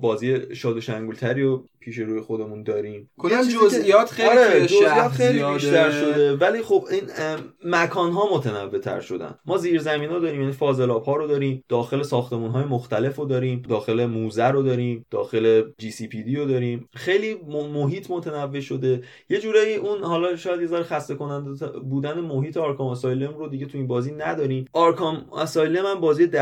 بازی شاد و شنگولتری و پیش روی خودمون داریم. کلا جزئیات خیلی بیشتر شده ولی خب این مکان‌ها متنوع‌تر شدن. ما زیرزمین‌ها داریم، یعنی فاضلاب‌ها رو داریم، داخل ساختمان‌های مختلف رو داریم، داخل موزه رو داریم، داخل GCPD رو داریم. خیلی محیط متنوع شده. یه جورایی اون حالا شاید یه ذره خسته کننده بودن محیط آرکام اسایلم رو دیگه تو این بازی نداریم. آرکام اسایلم هم بازی 10/10،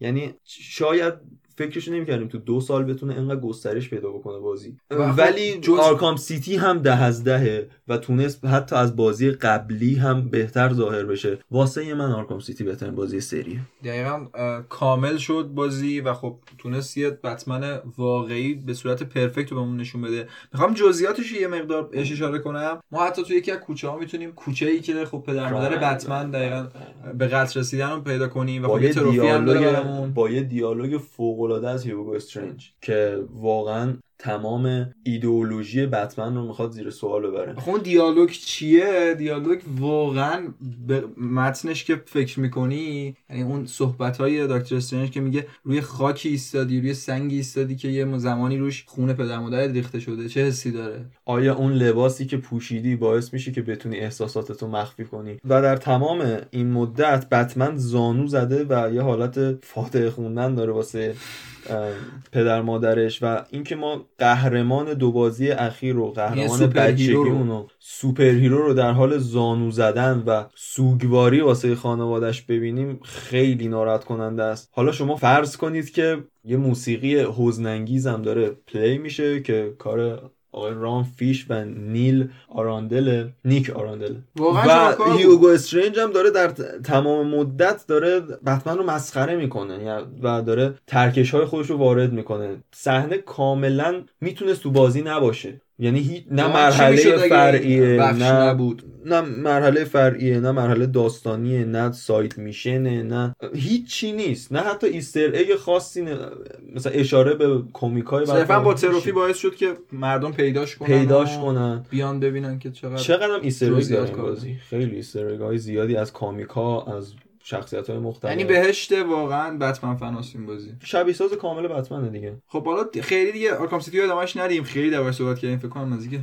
یعنی شاید فکرشو نمی‌کردیم تو 2 سال بتونه اینقدر گسترش پیدا بکنه بازی. ولی آرکام سیتی هم 10/10 و تونست حتی از بازی قبلی هم بهتر ظاهر بشه. واسه من آرکام سیتی بهترین بازی سریه. دقیقاً کامل شد بازی و خب تونست یه بتمن واقعی به صورت پرفکت رو بهمون نشون بده. می‌خوام جزئیاتش یه مقدار اشاره کنم. ما حتی تو یکی از کوچه‌ها می‌تونیم کوچه‌ای که خب پدر مادر بتمن دقیقاً به قتل رسیدن رو پیدا کنیم و خب یه تروفی هم داره با یه دیالوگ فوق العاده از هیوگو استرنج که واقعا تمام ایدئولوژی بتمن رو میخواد زیر سوال ببره. خب دیالوگ چیه؟ دیالوگ واقعا به متنش که فکر میکنی، یعنی اون صحبت‌های دکتر استرنج که میگه روی خاکی ایستادی، روی سنگی ایستادی که یه زمانی روش خون پدر مادرت ریخته شده، چه حسی داره؟ آیا اون لباسی که پوشیدی باعث میشه که بتونی احساساتت رو مخفی کنی؟ و در تمام این مدت بتمن زانو زده و یه حالت فاتحه خوندن داره واسه پدر مادرش و اینکه ما قهرمان دو بازی اخیر رو، قهرمان بچگیمون رو، سوپر هیرو رو در حال زانو زدن و سوگواری واسه خانواده‌اش ببینیم خیلی ناراحت کننده است. حالا شما فرض کنید که یه موسیقی حزن‌انگیز هم داره پلی میشه که کار آقای رام فیش و نیک آراندل و هیوگو استرنج هم داره در تمام مدت داره بتمن رو مسخره میکنه و داره ترکش‌های خودش رو وارد میکنه. صحنه کاملا میتونست تو بازی نباشه، یعنی نه مرحله فرعیه، نه مرحله فرعیه، نه مرحله داستانیه، نه سایت میشنه، نه هیچی نیست، نه حتی ایستر ایگ خاصی نه. مثلا اشاره به کمیکای صرفا با تروفی باعث شد که مردم پیداش کنن بیان ببینن که چقدر هم ایستر ایگ داره بازی. خیلی ایستر ایگ های زیادی از کامیکا، از شخصیت‌های مختلف، یعنی بهشت واقعا بتمن فناستین بازی. شبیه ساز کامل بتمنه دیگه. خب حالا خیلی دیگه آرکام سیتی رو دمش نریم، خیلی دربارش صحبت کردیم، فکر کنم نزدیک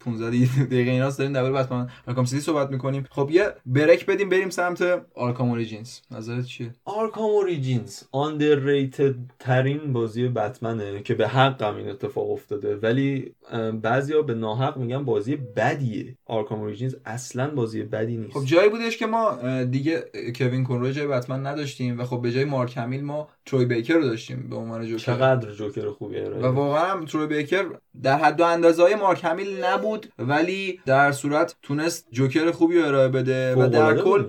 15 دقیقه ایناست داریم درباره بتمن آرکام سیتی صحبت می‌کنیم. خب یه بریک بدیم بریم سمت آرکام اوریجینز. نظرت چیه؟ آرکام اوریجینز آندرریتد ترین بازی بتمنه که به حق هم این اتفاق افتاده، ولی بعضیا به ناحق میگن بازی بدیه. آرکام اوریجینز اصلاً بازی بدی نیست. خب جایی بودش که ما دیگه کنرو جای بتمن نداشتیم و خب به جای مارک همیل ما تروی بیکر رو داشتیم به عنوان جوکر. چقدر جوکر خوبیه و واقعا هم تروی بیکر در حد و اندازه‌های مارک همیل نبود ولی در صورت تونست جوکر خوبی رو ارائه بده و در کل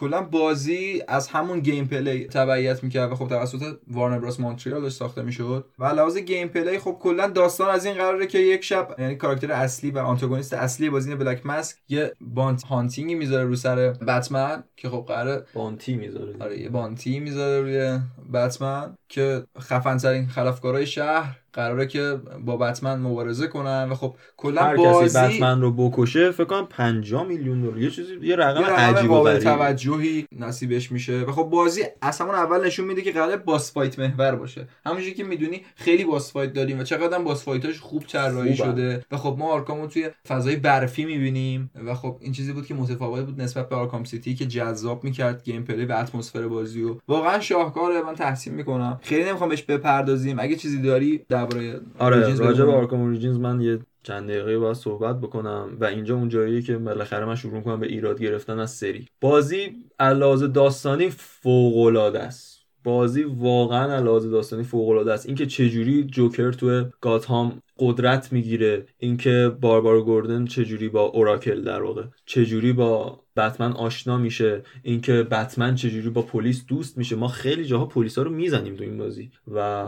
کلا بازی از همون گیم پلی تبعیت میکرد و خب توسط وارنر براس مونتریال ساخته میشد و علاوه گیم پلی خب کلا داستان از این قراره که یک شب یعنی کاراکتر اصلی و آنتاگونیست اصلی بازی بلک ماسک یه بانت هانتینگ میذاره رو سر بتمن که خب قراره بانتی میذاره، آره یه بانتی میذاره روی بتمن که خفن ترین خلافکارای شهر قراره که با بتمن مبارزه کنن و خب کلا بازی هر کسی بتمن رو بکشه فکر کنم 5 میلیون دلار یه چیزی یه رقم عجیب و غریب توجهی نصیبش میشه و خب بازی از همون اول نشون میده که قراره باس فایت محور باشه. همونجوری که میدونی خیلی باس فایت داریم و چقدر باس فایتاش خوب طراحی شده و خب ما آرکامو توی فضای برفی میبینیم و خب این چیزی بود که متفاوت بود نسبت به آرکام سیتی که جذاب میکرد گیم پلی و اتمسفر بازی رو. واقعا شاهکاره، من تحسین میکنم. خیلی نمیخوام بهش بپردازیم، اگه چیزی داری درباره راجع به آرکام اوریجینز من یه چند دقیقه باید صحبت بکنم و اینجا اون جاییه که بالاخره من شروع می‌کنم به ایراد گرفتن از سری. بازی علاوه داستانی فوق‌العاده است. بازی واقعا علاوه داستانی فوق‌العاده است. اینکه چجوری جوکر تو گاتام قدرت میگیره، اینکه باربارا گوردن چجوری با اوراکل در واقع چجوری با بتمن آشنا میشه، اینکه بتمن چجوری با پلیس دوست میشه. ما خیلی جاها پلیسا رو میزنیم تو این بازی و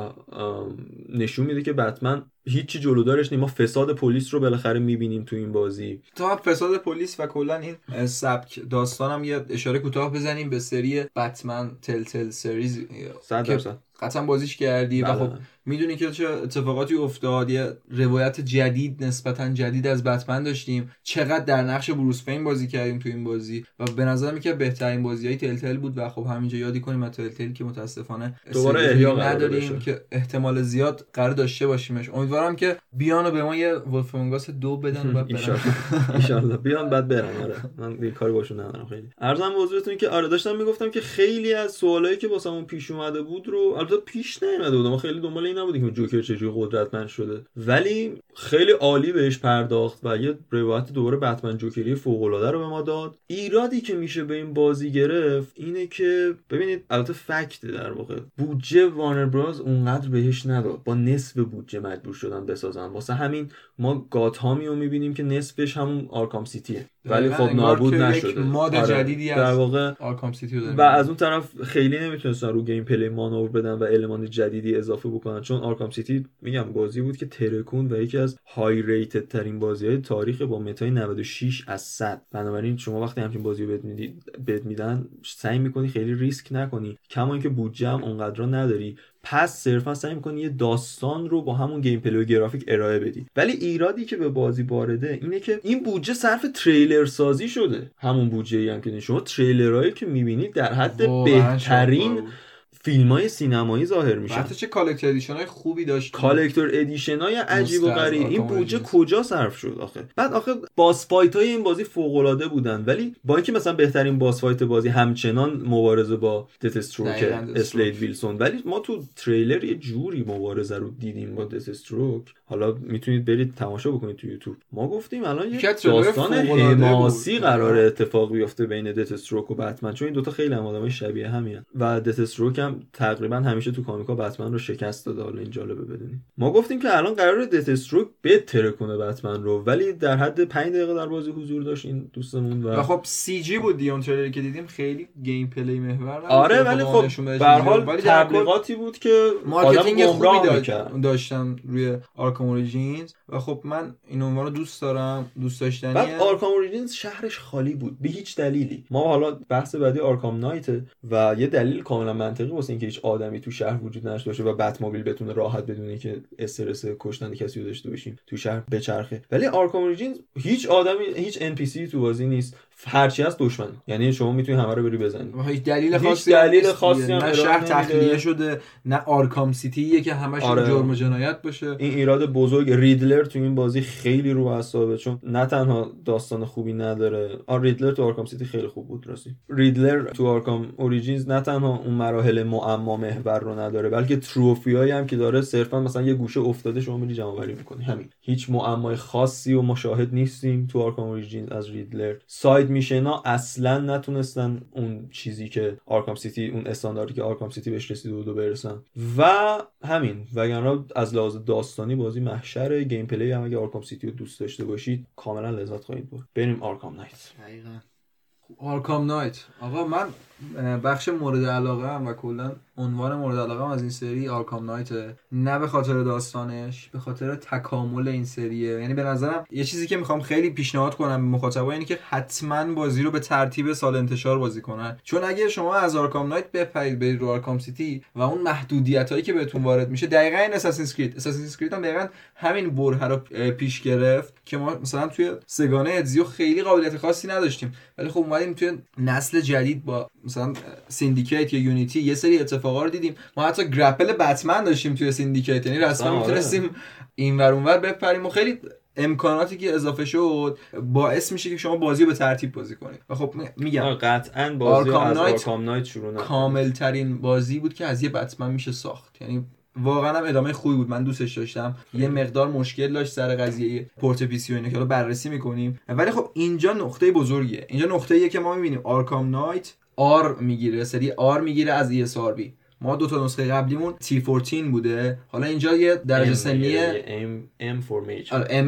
نشون میده که بتمن هیچی جلودارش نیم. ما فساد پلیس رو بالاخره میبینیم تو این بازی. تا فساد پلیس و کلا این سبک داستانم یه اشاره کوتاه بزنیم به سری بتمن تلتل سریز 100% قطعا بازیش کردی و خب میدونی که چه اتفاقاتی افتاد. یه روایت جدید نسبتاً جدید از بتمن داشتیم، چقدر در نقش بروس وین بازی کردیم تو این بازی و به نظر من که بهترین بازیای تلتل بود و خب همینجا یادی کنیم از تلتل که متاسفانه دوباره احیا نداریم که احتمال زیاد قرار داشته باشیمش. امیدوارم که بیان و به ما یه ولفمونگاس 2 بدن و برن ان شاء الله بیان بعد برن. آره من کاری باشون ندارم. خیلی عرضم حضورتون که آره داشتم میگفتم که خیلی از سوالایی که واسمون پیش اومده بود رو البته پیش نیومده بود، ما خیلی دنبال نبودیم که جوکر چجوری قدرتمند شده، ولی خیلی عالی بهش پرداخت و یه روایت دوباره بتمن جوکری فوق‌العاده رو به ما داد. ایرادی که میشه به این بازی گرفت اینه که ببینید البته فکت در واقع بودجه وارنر براز اونقدر بهش نداد، با نصف بودجه مجبور شدن بسازن. واسه همین ما گاتامی رو میبینیم که نصفش همون آرکام سیتیه، ولی خب نابود نشده. ماده جدیدی در واقع آرکام سیتی رو داریم و از اون طرف خیلی نمیتونستن رو گیم پلی مانور بدن و المان جدیدی اضافه بکنن، چون آرکام سیتی میگم بازی بود که ترکون و یکی از های ریتد ترین بازی‌های تاریخ با متای 96/100. بنابراین شما وقتی همچین بازی رو بد میدن سعی میکنی خیلی ریسک نکنی، کما اینکه بودجه هم اونقدر نداری، پس صرفا سعی می‌کنی یه داستان رو با همون گیم پلی و گرافیک ارائه بدی. ولی ایرادی که به بازی وارده اینه که این بودجه صرف تریلر سازی شده. همون بودجه‌ای هم که شما تریلرایی که می‌بینید در حد بهترین فیلمای سینمایی ظاهر میشه. حتی چه کالکتور ادیشنای خوبی داشت. کالکتور ادیشنای عجیب و غریب. این بودجه کجا صرف شد آخه؟ بعد آخه باس فایت‌های این بازی فوق‌العاده بودن، ولی با اینکه مثلا بهترین باس فایت بازی همچنان مبارزه با دث استروک اسلید ویلسون، ولی ما تو تریلر یه جوری مبارزه رو دیدیم با دث استروک. حالا میتونید برید تماشا بکنید تو یوتیوب. ما گفتیم الان یه داستان حماسی قراره اتفاق بیفته بین دث استروک و بتمن، چون این دوتا خیلی آدمای شبیه همین و دث استروک هم تقریبا همیشه تو کامیکا بتمن رو شکست داده. حالا این جالبه بدونیم ما گفتیم که الان قراره دث استروک بتره کنه بتمن رو، ولی در حد 5 دقیقه در بازی حضور داشت این دوستمون و خب سی جی بود. دیون تریلری که دیدیم خیلی گیم پلی محور نبود، آره، ولی خب به هر حال تبلیغاتی بود که مارکتینگ خوبی داشتن روی آرکام اوریجینز و خب من این عنوان رو دوست دارم، دوست داشتنیه. بعد آرکام اوریجینز شهرش خالی بود به هیچ دلیلی. ما حالا بحث بعدی آرکام نایت و یه دلیل کاملا منطقی واسه اینکه هیچ آدمی تو شهر وجود نداشته باشه و بتموبیل بتونه راحت بدونه که استرس کشتن کسی رو داشته باشیم تو شهر بچرخه. ولی آرکام اوریجینز هیچ آدمی، هیچ NPC تو بازی نیست، هرچی از دشمن، یعنی شما میتونید همه رو بری بزنید. هیچ دلیل خاصی نه شهر تخلیه شده نه آرکام سیتیه که همش جرم و جنایت باشه. این ایراد بزرگ ریدلر تو این بازی خیلی رو اعصابه، چون نه تنها داستان خوبی نداره. ریدلر تو آرکام سیتی خیلی خوب بود، راستی ریدلر تو آرکام اوریجینز نه تنها اون مراحل معما محور رو نداره، بلکه تروفیایی هم که داره صرفا مثلا یه گوشه افتاده شما میری جمع آوری میکنی، همین. هیچ معمای خاصی و مشاهد نیستیم تو آرکام اوریجینز از ریدلر. ساید میشنا اصلا نتونستن اون چیزی که آرکام سیتی، اون استانداردی که آرکام سیتی بهش رسیده بود رو برسن و همین. وگرنه از لحاظ داستانی بازی محشره. گیم پلی هم اگه آرکام سیتی رو دوست داشته باشید کاملا لذت خواهید برد. بریم آرکام نایت. آرکام نایت. آقا من بخش مورد علاقه ام و کلا عنوان مورد علاقه ام از این سری آرکام نایته، نه به خاطر داستانش، به خاطر تکامل این سریه. یعنی به نظرم یه چیزی که میخوام خیلی پیشنهاد کنم به مخاطبا اینه که حتما بازی رو به ترتیب سال انتشار بازی کنن، چون اگه شما از آرکام نایت بپرید برید رو آرکام سیتی و اون محدودیتایی که بهتون وارد میشه، دقیقاً این اساسینز کرید هم دقیقاً همین برهه رو پیش گرفت که ما مثلا توی سگانه ادزیو خیلی قابلیت خاصی نداشتیم، ولی خب اومدیم توی نسل جدید با مثلا سیندیکیت یا یونیتی یه سری اتفاقا رو دیدیم. ما حتی گرپل بتمن داشتیم توی سیندیکیت، یعنی رسما میتونستیم اینور اونور بپریم و خیلی امکاناتی که اضافه شد باعث میشه که شما بازی رو به ترتیب بازی کنید. و خب میگم قطعاً بازی از آرکام نایت شروع کامل‌ترین بازی بود که از یه بتمن میشه ساخت، یعنی واقعا هم ادامه خوبی بود، من دوستش داشتم. یه مقدار مشکل داشت سر قضیه پورت پی سی و اینا که حالا بررسی میکنیم، ولی خب اینجا نقطه بزرگیه، اینجا نقطه‌ایه که ما میبینیم آرکام نایت آر میگیره، سری آر میگیره از ESRB. ما دو تا نسخه قبلیمون T14 بوده، حالا اینجا یه درجه سنیه M for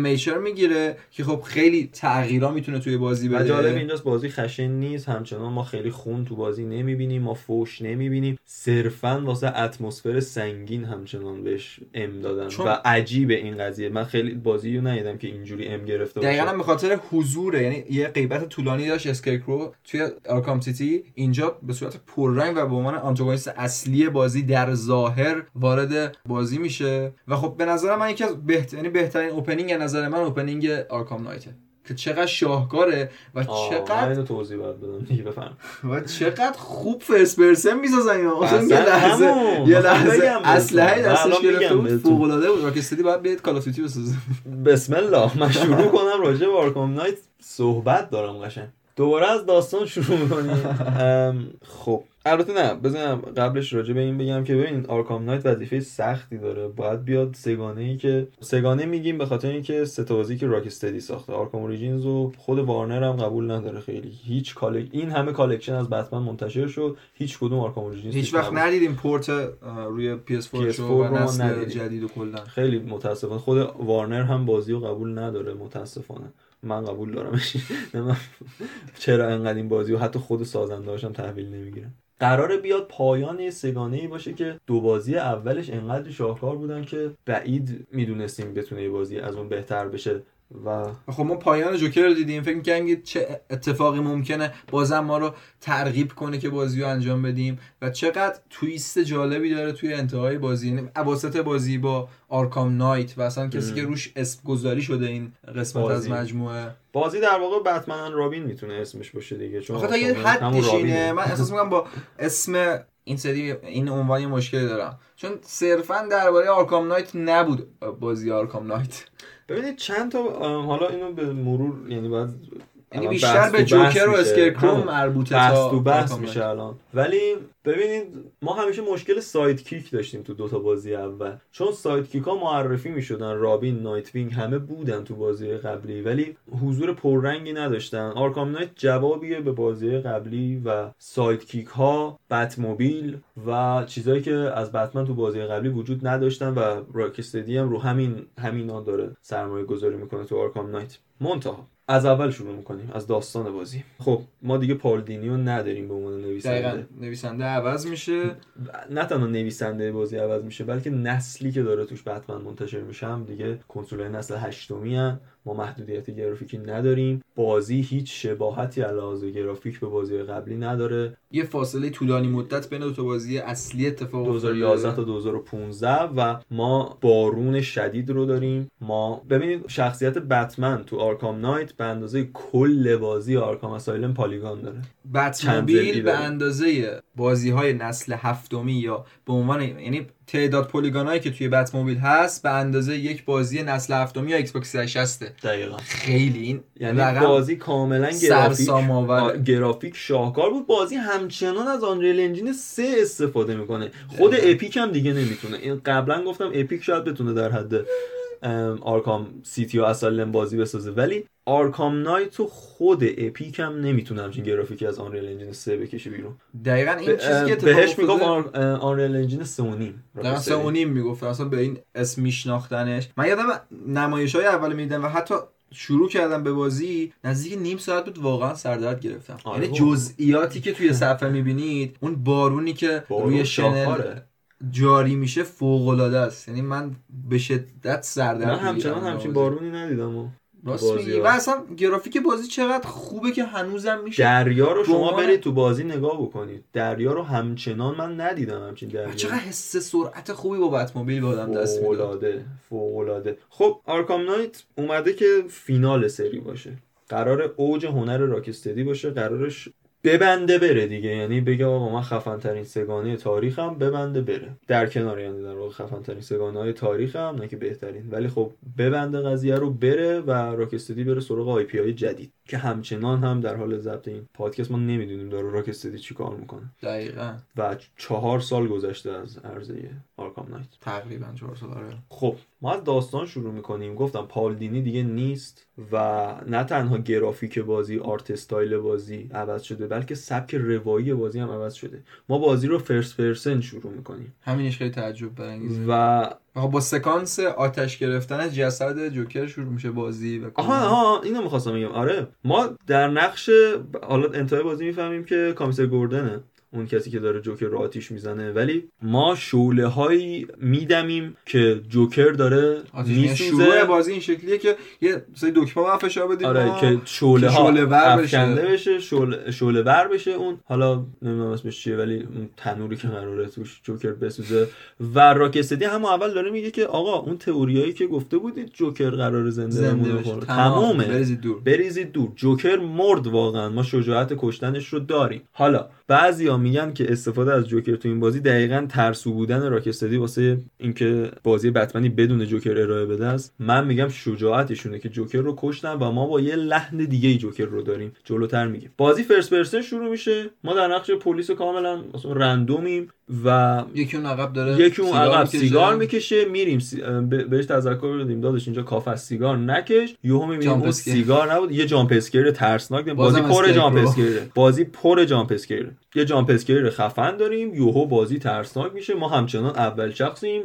major میگیره که خب خیلی تغییرا میتونه توی بازی بده. جالب اینجاست بازی خشن نیست، همچنان ما خیلی خون تو بازی نمیبینیم، ما فوش نمیبینیم، صرفا واسه اتمسفر سنگین همچنان بهش M دادن و عجیبه این قضیه. من خیلی بازیو ندیدم که اینجوری M گرفته باشه، دقیقاً به خاطر حضوره. یعنی یه غیبت طولانی داشت اسکرکرو توی آرکام سیتی، اینجا به صورت پررنگ و به عنوان آنتاگونیست اصلی بازی در ظاهر وارد بازی میشه. و خب به نظر من یکی از بهترین اوپنینگ، از نظر من اوپنینگ آرکام نایته که چقدر شاهکاره و چقدر توضیح بدم دیگه بفهم و چقدر خوب فرست پرسن میسازن اینا. اصلا یه لحظه اسلحه دستش گرفته بود، فوق العاده بود. راکستدی باید بیاد کال اف دیوتی بسازه. بسم الله من شروع کنم راجع به آرکام نایت صحبت دارم، قشنگ دوباره از داستان شروع می‌کنیم. خب البته نه، بزنم قبلش راجع به این بگم که ببین آرکام نایت وظیفه سختی داره، باید بیاد سگانه‌ای که سگانه میگیم به خاطر اینکه ستاوازی که راکستدی ساخته، آرکام اوریجینز و خود وارنر هم قبول نداره خیلی، هیچ این همه کالکشن از بتمن منتشر شد، هیچ کدوم آرکام اوریجینز هیچ وقت ندیدیم پورت روی PS4 شو و نسل جدید و کلا خیلی متاسفانه خود وارنر هم بازی رو قبول نداره. متاسفانه من قبول دارمش، نمیدونم چرا انقدر این بازی و حتی خود سازنده‌هاش هم تحویل نمیگیرن. قراره بیاد پایان سگانه‌ای باشه که دو بازی اولش انقدر شاهکار بودن که بعید میدونستیم بتونه یه بازی از اون بهتر بشه. و خب ما پایان جوکر رو دیدیم، فکر می‌کنم چه اتفاقی ممکنه بازم ما رو ترغیب کنه که بازی رو انجام بدیم و چقدر تویست جالبی داره توی انتهای بازی، یعنی اواسط بازی با آرکام نایت و اصلا کسی که روش اسم گذاری شده این قسمت بازی. از مجموعه بازی در واقع بتمن رابین میتونه اسمش باشه دیگه، چون آخه تا یه حدیشینه. من احساس می‌کنم با اسم این سری این عنوان مشکل دارم، چون صرفاً درباره آرکام نایت نبود بازی آرکام نایت. ببینید چند تا حالا اینو به مرور، یعنی باید بیشتر به جوکر و اسکرکرو مربوطه تا بحث میشه الان. ولی ببینید ما همیشه مشکل ساید کیک داشتیم تو دوتا بازی اول، چون ساید کیک ها معرفی میشدن، رابین، نایت وینگ همه بودن تو بازی قبلی ولی حضور پررنگی نداشتن. آرکام نایت جوابیه به بازی قبلی و ساید کیک ها، بتموبیل و چیزایی که از بتمن تو بازی قبلی وجود نداشتن و راکستدی هم رو همینا داره سرمایه گذاری میکنه تو آرکام نایت. منتها از اول شروع میکنیم از داستان بازی. خب ما دیگه پال دینی رو نداریم به عنوان نویسنده. دقیقاً نویسنده عوض میشه، نه تنها نویسنده بازی عوض میشه بلکه نسلی که داره توش بتمن منتشر میشه هم دیگه کنسول‌های نسل 8م ان. ما محدودیت گرافیکی نداریم، بازی هیچ شباهتی از لحاظ گرافیک به بازی قبلی نداره. یه فاصله طولانی مدت بین دو تا بازی اصلی اتفاق افتاده، 2011 تا 2015 و ما بارون شدید رو داریم. ما ببینید شخصیت بتمن تو آرکام نایت به اندازه کل بازی آرکام اسایلم پالیگان داره. بتموبیل به اندازه بازی‌های نسل 7م یا به عنوان یعنی تعداد پلیگانایی که توی بتموبیل هست به اندازه یک بازی نسل 7م یا ایکس باکس 360 دقیقاً. خیلی این یعنی بازی کاملا گرافیک شاهکار بود. بازی همچنان از آنریل انجین 3 استفاده میکنه، خود دقیقا. اپیک هم دیگه نمیتونه. این قبلا گفتم اپیک شاید بتونه در حد آرکام سیتی و اسایلم بازی بسازه ولی آرکام نایت و خود اپیک هم نمیتونه همچین گرافیکی از آنریل انجین 3 بکشه بیرون. دقیقاً این چیزی که بهش میگفت آنریل انجین 3.5 در 3.5 میگفت، اصلا به این اسم میشناختنش. من یادم نمایش‌های اول میدیدم و حتی شروع کردم به بازی نزدیک نیم ساعت بود واقعا سردرد گرفتم. یعنی جزئیاتی که توی صفحه میبینید، اون بارونی که روی شنل جاری میشه فوق‌العاده است. یعنی من به شدت سردرد گرفتم. من همچنان همچین بارونی ندیدم. و اصلا گرافیک بازی چقدر خوبه که هنوزم میشه دریا رو شما برید تو بازی نگاه بکنید، دریا رو همچنان من ندیدم همچین دریا. چقدر حس سرعت خوبی با بتموبیل به آدم دست میده، فوق‌العاده فوق‌العاده. خب آرکام نایت اومده که فینال سری باشه، قرار اوج هنر راکستدی باشه، قرارش ببنده بره دیگه. یعنی بگه آقا من خفن ترین سگانه تاریخم، ببنده بره. در کنار یعنی در واقع خفن ترین سگانه های تاریخم، نه که بهترین، ولی خب ببنده قضیه رو بره و راکستدی بره سراغ آی پی های جدید که همچنان هم در حال ضبط این پادکست ما نمیدونیم داره راکستدی چی کار میکنه دقیقاً. و 4 سال گذشته از عرضه آرکام نایت، تقریباً 4 سال. خب ما از داستان شروع میکنیم. گفتم پال دینی دیگه نیست و نه تنها گرافیک بازی، آرت استایل بازی عوض شده، بلکه سبک روایی بازی هم عوض شده. ما بازی رو فرست پرسن شروع میکنیم، همینش خیلی تعجب برانگیزه و با سکانس آتش گرفتن از جسد جوکر شروع میشه بازی. و آها اینو میخواستم بگم. آره ما در نقش حالا انتهای بازی میفهمیم که کامیسر گوردنه، اون کسی که داره جوکر رو آتیش میزنه، ولی ما شعله هایی میدمیم که جوکر داره میسوزه. شروع بازی این شکلیه که یه سری دکمه ما فشار بدیم، آره، که شعله ها افکنده بشه، شعله ور بشه، اون حالا نمیدونم اسمش چیه ولی اون تنوری که قراره توش جوکر بسوزه. و راکستدی هم اول داره میگه که آقا اون تئوریایی که گفته بودید جوکر قراره زنده بشه تمومه، بریزید دور. جوکر مرد واقعا، ما شجاعت کشتنش رو داریم. حالا بعضیا میگن که استفاده از جوکر تو این بازی دقیقاً ترسو بودن راکستدی واسه اینکه بازی بتمنی بدون جوکر ارائه بده است. من میگم شجاعتشونه که جوکر رو کشتن و ما با یه لحن دیگه جوکر رو داریم. جلوتر میگه بازی فرست پرسن شروع میشه، ما در نقش پلیس کاملا رندومیم و یکی اون عقب داره، یکی اون عقب سیگار میکشه، میریم بهش تذکر بدیم داداش اینجا کافه از سیگار نکش. یهو میبینیم اون سیگار نبود، یه جامپ اسکیر ترسناک. بازی پر جامپ اسکیر، یه جامپ اسکیر خفن داریم، یهو بازی ترسناک میشه. ما همچنان اول شخصیم،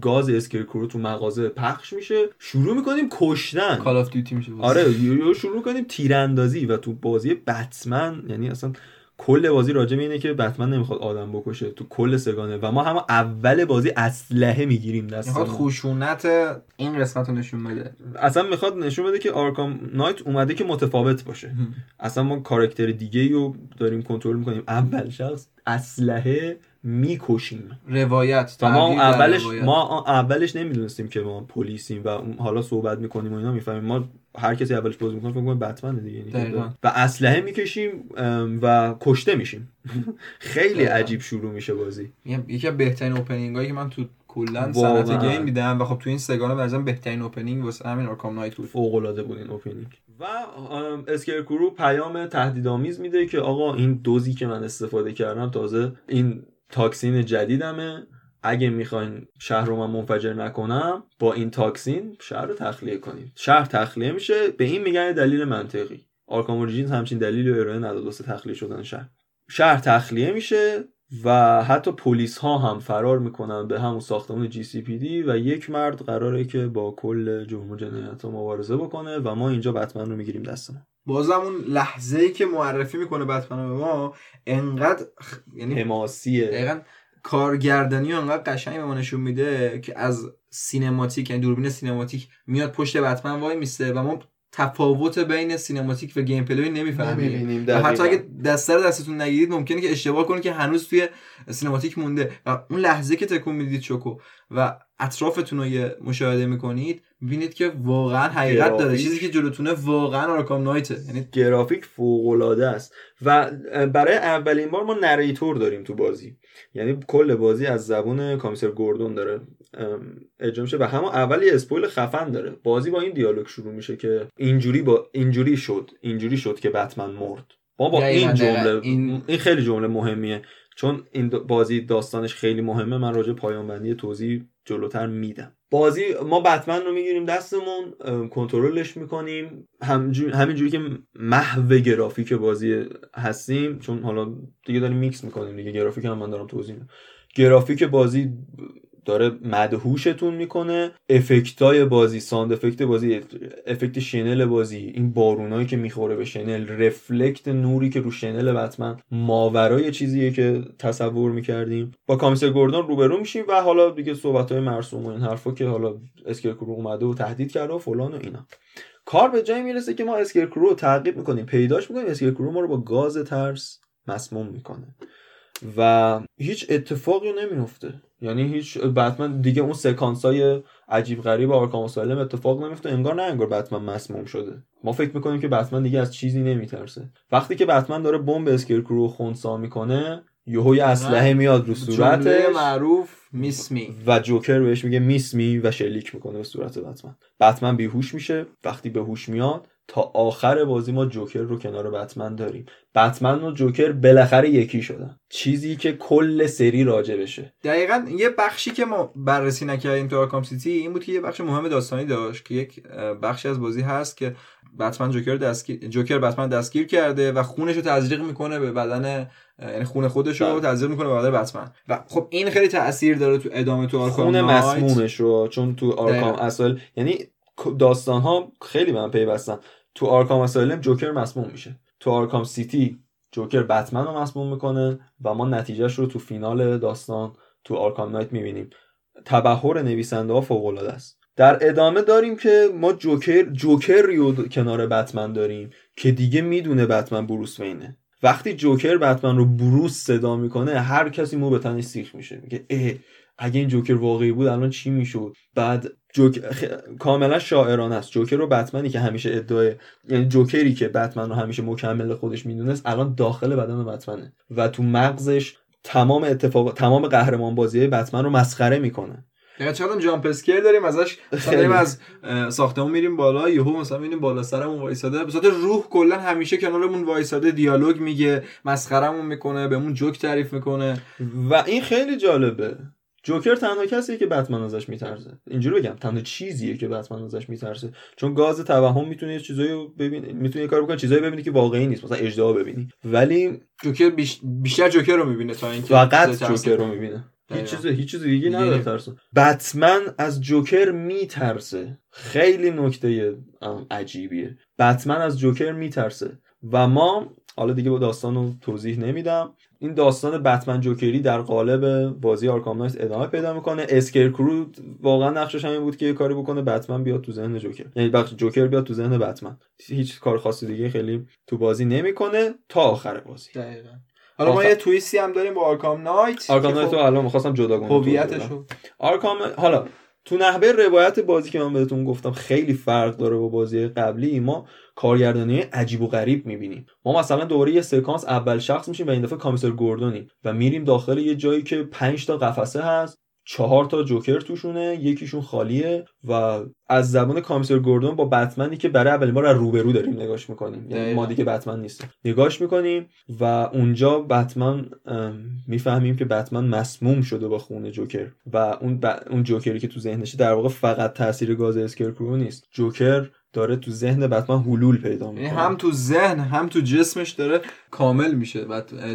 گاز اسکرکرو تو مغازه پخش میشه، شروع میکنیم کشتن، کال آف دیوتی میشه بازی. آره یهو شروع کنیم تیراندازی. و تو بازی بتمن یعنی اصلا کل بازی راجع اینه که بتمن نمیخواد آدم بکشه تو کل سگانه و ما هم اول بازی اسلحه میگیریم دستمون. میخواد خوشونت این رسمت رو نشون بده، اصلا میخواد نشون بده که آرکام نایت اومده که متفاوت باشه. اصلا ما کاراکتر دیگه‌ای رو داریم کنترل میکنیم، اول شخص اسلحه میکشیم. روایت ما اولش نمیدونستیم که ما پلیسیم و حالا صحبت میکنیم و اینا میفهمیم. ما هر کسی اولش بازی میکنه فکر میکنه بتمنه دیگه و اسلحه میکشیم و کشته میشیم. خیلی عجیب شروع میشه بازی. یکی از بهترین اوپنینگایی که من تو کلا صنعت گیم دیدم و خب تو این سگانه برام بهترین اوپنینگ واسه همین آرکام نایت بود. فوق العاده بود این اوپنینگ. و اسکرکرو پیام تهدیدآمیز میده که آقا این دوزی که من استفاده کردم تازه این تاکسین جدیدمه، اگه میخواین شهر رو من منفجر نکنم با این تاکسین شهر رو تخلیه کنید. شهر تخلیه میشه، به این میگن دلیل منطقی. آرکام اوریجینز همچین دلیلی رو ارائه نداد واسه تخلیه شدن شهر. شهر تخلیه میشه و حتی پلیس ها هم فرار میکنن به همون ساختمان GCPD و یک مرد قراره که با کل جرم و جنایت ها مبارزه بکنه و ما اینجا بتمن رو میگیریم دستمون. بازم اون لحظه‌ای که معرفی میکنه بتمن به ما انقدر یعنی حماسیه، انقدر کارگردانی و انقدر قشنگ به ما نشون میده که از سینماتیک، یعنی دوربین سینماتیک میاد پشت بتمن وای میسته و ما تفاوت بین سینماتیک و گیم پلی نمیفهمیم. حتی اگه دست رو دستتون نگیرید ممکنه که اشتباه کنید که هنوز توی سینماتیک مونده و اون لحظه که تکون میدید چوکو و اطرافتون رو مشاهده میکنید ببینید که واقعا حقیقت داره. چیزی که جلوتونه واقعا آرکام نایته، یعنی گرافیک فوق العاده است. و برای اولین بار ما نریتور داریم تو بازی، یعنی کل بازی از زبون کامیسر گوردون داره اجرا میشه و همون اولی اسپویل خفن داره. بازی با این دیالوگ شروع میشه که اینجوری شد که بتمن مرد. با این جمله، این خیلی جمله مهمیه چون این بازی داستانش خیلی مهمه. من راجع پایان بندی توضیح جلوتر میدم. بازی ما بتمن رو میگیریم دستمون، کنترلش میکنیم همینجوری که محو گرافیک بازی هستیم، چون حالا دیگه داریم میکس میکنیم دیگه. گرافیک هم من دارم توضیح میدم. گرافیک بازی داره مدهوشتون میکنه. افکتای بازی، ساند افکت بازی، افکت شنل بازی، این بارونایی که میخوره به شنل، رفلکت نوری که رو شنل بتمن، ماورای چیزیه که تصور میکردیم. با کامیسر گوردون روبرو میشیم و حالا دیگه صحبت‌های مرسوم و این حرفا که حالا اسکرکرو اومده و تهدید کرده و فلان و اینا. کار به جایی میرسه که ما اسکرکرو رو تعقیب میکنیم، پیداش میکنیم. اسکرکرو ما رو با گاز ترس مسموم میکنه و هیچ اتفاقی نمیفته. یعنی هیچ، بتمن دیگه اون سکانس‌های عجیب غریب آرکام اسایلم اتفاق نمیفته، انگار نه انگار بتمن مسموم شده. ما فکر میکنیم که بتمن دیگه از چیزی نمیترسه. وقتی که بتمن داره بمب اسکرکرو رو خنثی میکنه، یهو یه اسلحه میاد رو صورتش، معروف میسمی، و جوکر بهش میگه میسمی و شلیک میکنه به صورت بتمن. بتمن بیهوش میشه. وقتی به هوش میاد، تا آخر بازی ما جوکر رو کنار بتمن داریم. بتمن و جوکر بالاخره یکی شدن، چیزی که کل سری راجع بشه. دقیقاً یه بخشی که ما بررسی نکردیم تو آرکام سیتی این بود که یه بخش مهم داستانی داشت که یک بخشی از بازی هست که بتمن جوکر بتمن دستگیر کرده و خونش رو تزریق میکنه به بدن، یعنی خون خودش رو تزریق میکنه به بدن بتمن. و خب این خیلی تاثیر داره تو ادامه تو آرکام نایت، خون مسمومش رو. چون تو آرکام اصل، یعنی داستان ها خیلی به هم پیوستن. تو آرکام اسایلم جوکر مسموم میشه، تو آرکام سیتی جوکر بتمن رو مسموم میکنه و ما نتیجهش رو تو فینال داستان تو آرکام نایت میبینیم. تبحر نویسنده ها فوق العاده است. در ادامه داریم که ما جوکر کنار بتمن داریم که دیگه میدونه بتمن بروس وینه. وقتی جوکر بتمن رو بروس صدا میکنه، هر کسی مو به تنش سیخ میشه، میگه اگه این جوکر واقعی بود الان چی میشد. بعد کاملا شاعرانه است. جوکر رو بتمنی که همیشه ادعای، یعنی جوکری که بتمن رو همیشه مکمل خودش میدونست، الان داخل بدن بتمنه و تو مغزش تمام تمام قهرمان بازیه بتمن رو مسخره میکنه. یعنی چقدر جامپ اسکیر داریم ازش. داریم از ساختمون میریم بالا، یهو مثلا میبینیم بالا سرمون وایساده، به صورت روح کلا همیشه کنارمون وایساده، دیالوگ میگه، مسخرهمون میکنه، بهمون جوک تعریف میکنه. و این خیلی جالبه. جوکر تنها کسیه که بتمن ازش میترسه. اینجوری بگم، تنها چیزیه که بتمن ازش میترسه. چون گاز توهم میتونه چیزایی ببینه، میتونه یه کار بکنه، چیزایی ببینه که واقعی نیست، مثلا اژدها ببینی. ولی جوکر بیشتر جوکر رو میبینه تا اینکه فقط جوکر رو میبینه. هیچ چیز دیگه نداره ترسه. بتمن از جوکر میترسه. خیلی نکته عجیبیه. بتمن از جوکر میترسه و ما حالا دیگه با داستانو توضیح نمیدم. این داستان بتمن جوکری در قالب بازی آرکام نایت ادامه پیدا میکنه. اسکرکرو واقعا نقشش همین بود که یه کاری بکنه بتمن بیاد تو ذهن جوکر، یعنی بخش جوکر بیاد تو ذهن بتمن. هیچ کار خاصی دیگه خیلی تو بازی نمیکنه تا آخر بازی. دقیقاً. حالا ما یه تویستی هم داریم با آرکام نایت. آرکام نایت رو الان می‌خواستم جدا کنم. هویتشو. آرکام حالا تو نحوه روایت بازی که من بهتون گفتم خیلی فرق داره با بازی قبلی. ما کارگردانی عجیب و غریب میبینیم. ما مثلا دوباره یه سکانس اول شخص میشیم و این دفعه کامیسر گوردونیم و میریم داخل یه جایی که 5 تا قفسه هست، 4 تا جوکر توشونه، یکیشون خالیه و از زبان کامیسر گوردون با بتمنی که برای اولین بار روبرو داریم نگاش میکنیم، یعنی ما دیگه بتمن نیست، نگاش میکنیم و اونجا بتمن میفهمیم که بتمن مسموم شده با خون جوکر و اون جوکری که تو ذهنشه در واقع فقط تاثیر گاز اسکرکرو نیست. جوکر داره تو ذهن بتمن حلول پیدا میکنه، هم تو ذهن هم تو جسمش داره کامل میشه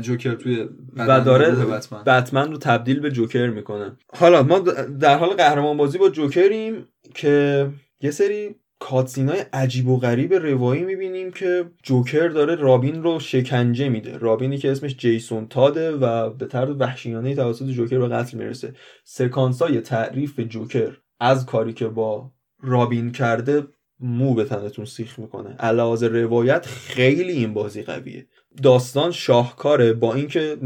جوکر توی و داره بتمن رو تبدیل به جوکر میکنه. حالا ما در حال قهرمان بازی با جوکریم که یه سری کاتسینای عجیب و غریب روایی میبینیم که جوکر داره رابین رو شکنجه میده. رابینی که اسمش جیسون تاده و به طرز وحشیانه توسط جوکر به قتل میرسه. سکانسای تعریف جوکر از کاری که با رابین کرده مو به تنتون سیخ میکنه. علاوه روایت خیلی این بازی قویه. داستان شاهکاره، با اینکه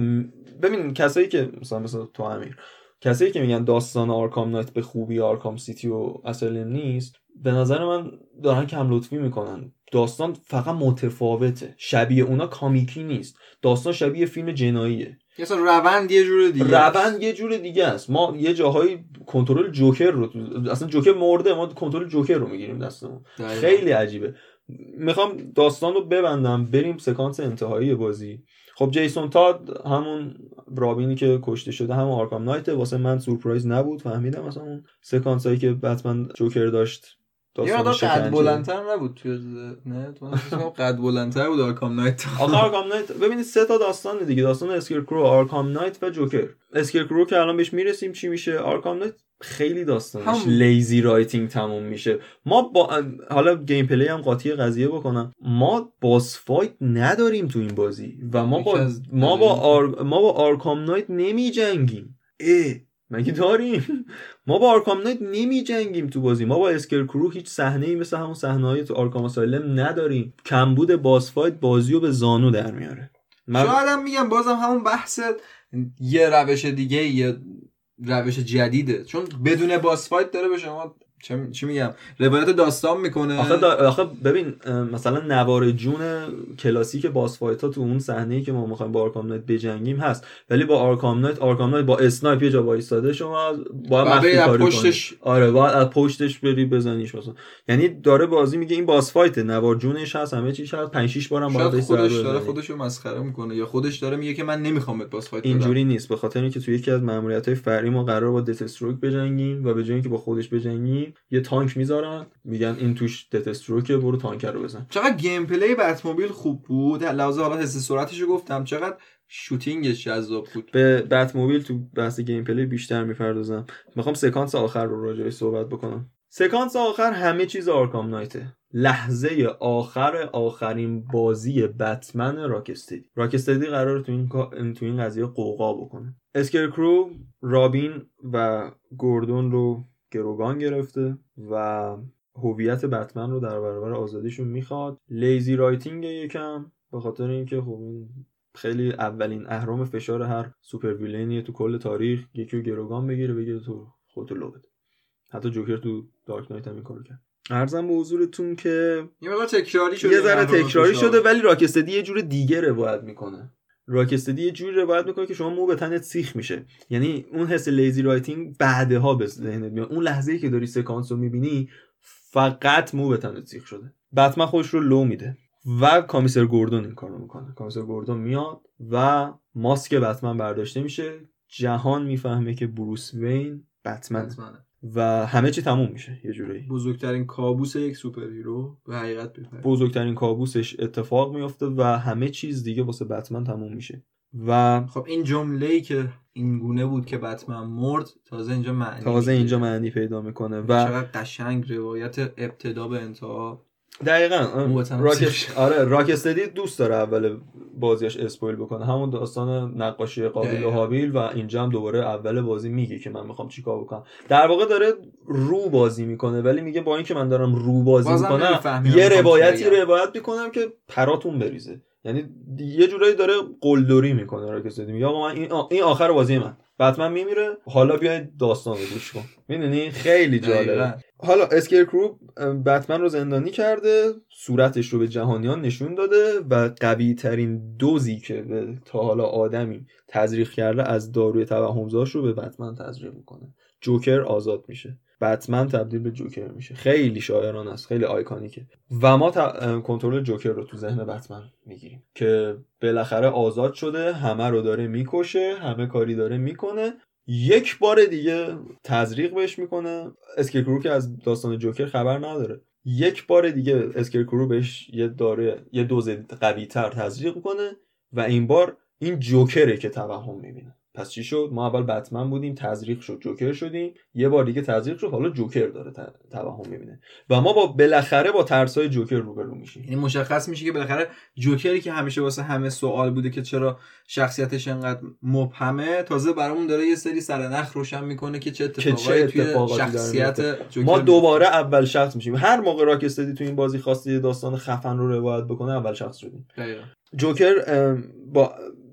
ببین کسایی که مثلا تو امیر، کسایی که میگن داستان آرکام نایت به خوبی آرکام سیتی و اسایلم نیست، به نظر من دارن کم لطفی میکنن. داستان فقط متفاوته، شبیه اونا کامیکی نیست. داستان شبیه فیلم جناییه، اصلا روند یه جور دیگه است. ما یه جاهایی کنترل جوکر رو، اصلا جوکر مرده، ما کنترل جوکر رو میگیریم دستمون. خیلی عجیبه. میخوام داستان رو ببندم، بریم سکانس انتهایی بازی. خب جیسون تاد همون رابینی که کشته شده همون آرکام نایت. واسه من سورپرایز نبود، فهمیدم اصلا اون سکانسایی که بتمن جوکر داشت یه مقدار قد بلندتر نبود توی نه تو قد بلندتر بود آرکام نایت. آقا آرکام نایت ببینید سه تا داستان دیگه، داستان اسکرکرو، آرکام نایت و جوکر. اسکرکرو که الان بهش میرسیم چی میشه، آرکام نایت خیلی داستانش لیزی رایتینگ تموم میشه. ما با... حالا گیم پلی هم قاطی قضیه بکنم، ما باس فایت نداریم تو این بازی و ما با آرکام نایت نمیجنگیم. مگه داریم؟ ما با آرکام نایت نمی جنگیم تو بازی. ما با اسکرکرو هیچ صحنه‌ای مثل همون صحنه‌های تو آرکام اسایلم نداریم. کمبود باس فایت بازیو به زانو در میاره. شاید میگم بازم همون بحث یه روش دیگه، یه روش جدیده، چون بدون باس فایت داره به شما چی میگم روایت داستان میکنه. آخه ببین مثلا نوار جون کلاسیک باس فایت ها تو اون صحنه‌ای که ما میخوایم با آرکام نایت بجنگیم هست، ولی با آرکام نایت با اسنایپ یه جا وایساده، شما باید مخفی کاری پشتش... کنی. آره باید از پشتش بری بزنیش مثلا. یعنی داره بازی میگه این باس فایت نوار جونش هست، همه چیز هست، 5 6 بارم باید خودش داره خودشو مسخره میکنه یا خودش داره میگه که من نمیخوام باس فایت بدم. اینجوری نیست، به خاطر اینکه تو یکی از ماموریت‌های فرعی ما قرار بود دث استروک بجنگیم و به جای اینکه با خودش بجنگیم یه تانک میذارن میگن این توش دث استروکه، برو تانکر رو بزن. چقدر گیم پلی بتموبیل خوب بود، لحظه حالا حس سرعتش رو گفتم، چقدر شوتینگش جذاب بود. به بتموبیل تو بحث گیم پلی بیشتر میپردازم، میخوام سکانس آخر رو راجعش صحبت بکنم. سکانس آخر همه چیز آرکام نایته، لحظه آخر آخرین بازی بتمن راکستدی. راکستدی قراره تو این قضیه قوقا بکنه. اسکرکرو رابین و گوردون رو گروگان گرفته و هویت بتمن رو در برابر آزادیشون میخواد. لیزی رایتینگ یکم به خاطر اینکه خب خیلی اولین اهرم فشار هر سوپر ویلنیه تو کل تاریخ، یکی رو گروگان بگیره تو خودت لو بده. حتی جوکر تو دارک نایت هم این کارو کرد. عرضم به حضورتون که یه ذره تکراری شده ولی راکستدی یه جور دیگه روایت میکنه. راکستدی یه جوری روایت میکنه که شما مو به تنت سیخ میشه، یعنی اون حس لیزی رایتینگ بعدها به ذهنت میاد. اون لحظه‌ای که داری سکانس رو میبینی فقط مو به تنت سیخ شده. بتمن خودش رو لو میده و کامیسر گوردون این کارو میکنه. کامیسر گوردون میاد و ماسک بتمن برداشته میشه، جهان میفهمه که بروس وین بتمنه و همه چی تموم میشه. یه جوری بزرگترین کابوس یک سوپر هیرو به حقیقت میپره، بزرگترین کابوسش اتفاق میفته و همه چیز دیگه واسه بتمن تموم میشه. و خب این جمله‌ای که این گونه بود که بتمن مرد تازه اینجا معنی پیدا میکنه و چقدر قشنگ روایت ابتدا به انتها. دقیقاً راکستدی دوست داره اول بازیش اسپویل بکنه، همون داستان نقاشی قابیل و هابیل، و اینجا هم دوباره اول بازی میگه که من میخوام چیکار بکنم. در واقع داره رو بازی میکنه، ولی میگه با اینکه من دارم رو بازی میکنم یه روایت میکنم که پراتون بریزه. یعنی یه جورایی داره قلدری میکنه راکستدی، میگه آقا من این آخر بازی من، بتمن میمیره، حالا بیاید داستان رو گوش کن. میدونی خیلی جالبه. حالا اسکرکرو بتمن رو زندانی کرده، صورتش رو به جهانیان نشون داده و قوی ترین دوزی که تا حالا آدمی تزریق کرده از داروی توهمزاش رو به بتمن تزریق میکنه. جوکر آزاد میشه، بتمن تبدیل به جوکر میشه. خیلی شاعرانه است، خیلی آیکانیکه. و ما کنترل جوکر رو تو ذهن بتمن میگیریم که بالاخره آزاد شده، همه رو داره میکشه، همه کاری داره میکنه. یک بار دیگه تزریق بهش میکنه. اسکرکرو که از داستان جوکر خبر نداره، یک بار دیگه اسکرکرو بهش یه دوز قوی تر تزریق میکنه و این بار این جوکره که توهم میبینه. پس چی شد؟ ما اول بتمن بودیم، تزریق شد، جوکر شدیم، یه بار دیگه تزریق شد، حالا جوکر داره توهم میبینه و ما بالاخره با ترسای جوکر روبرو میشیم. یعنی مشخص میشه که بالاخره جوکری که همیشه واسه همه سوال بوده که چرا شخصیتش انقدر مبهمه، تازه برامون داره یه سری سرنخ روشن میکنه که چه اتفاقایی توی شخصیت جوکر. ما دوباره اول شخص میشیم. هر موقع راکستدی تو این بازی خواسته داستان خفن رو روایت بکنه، اول شخص شدیم. دقیقاً جوکر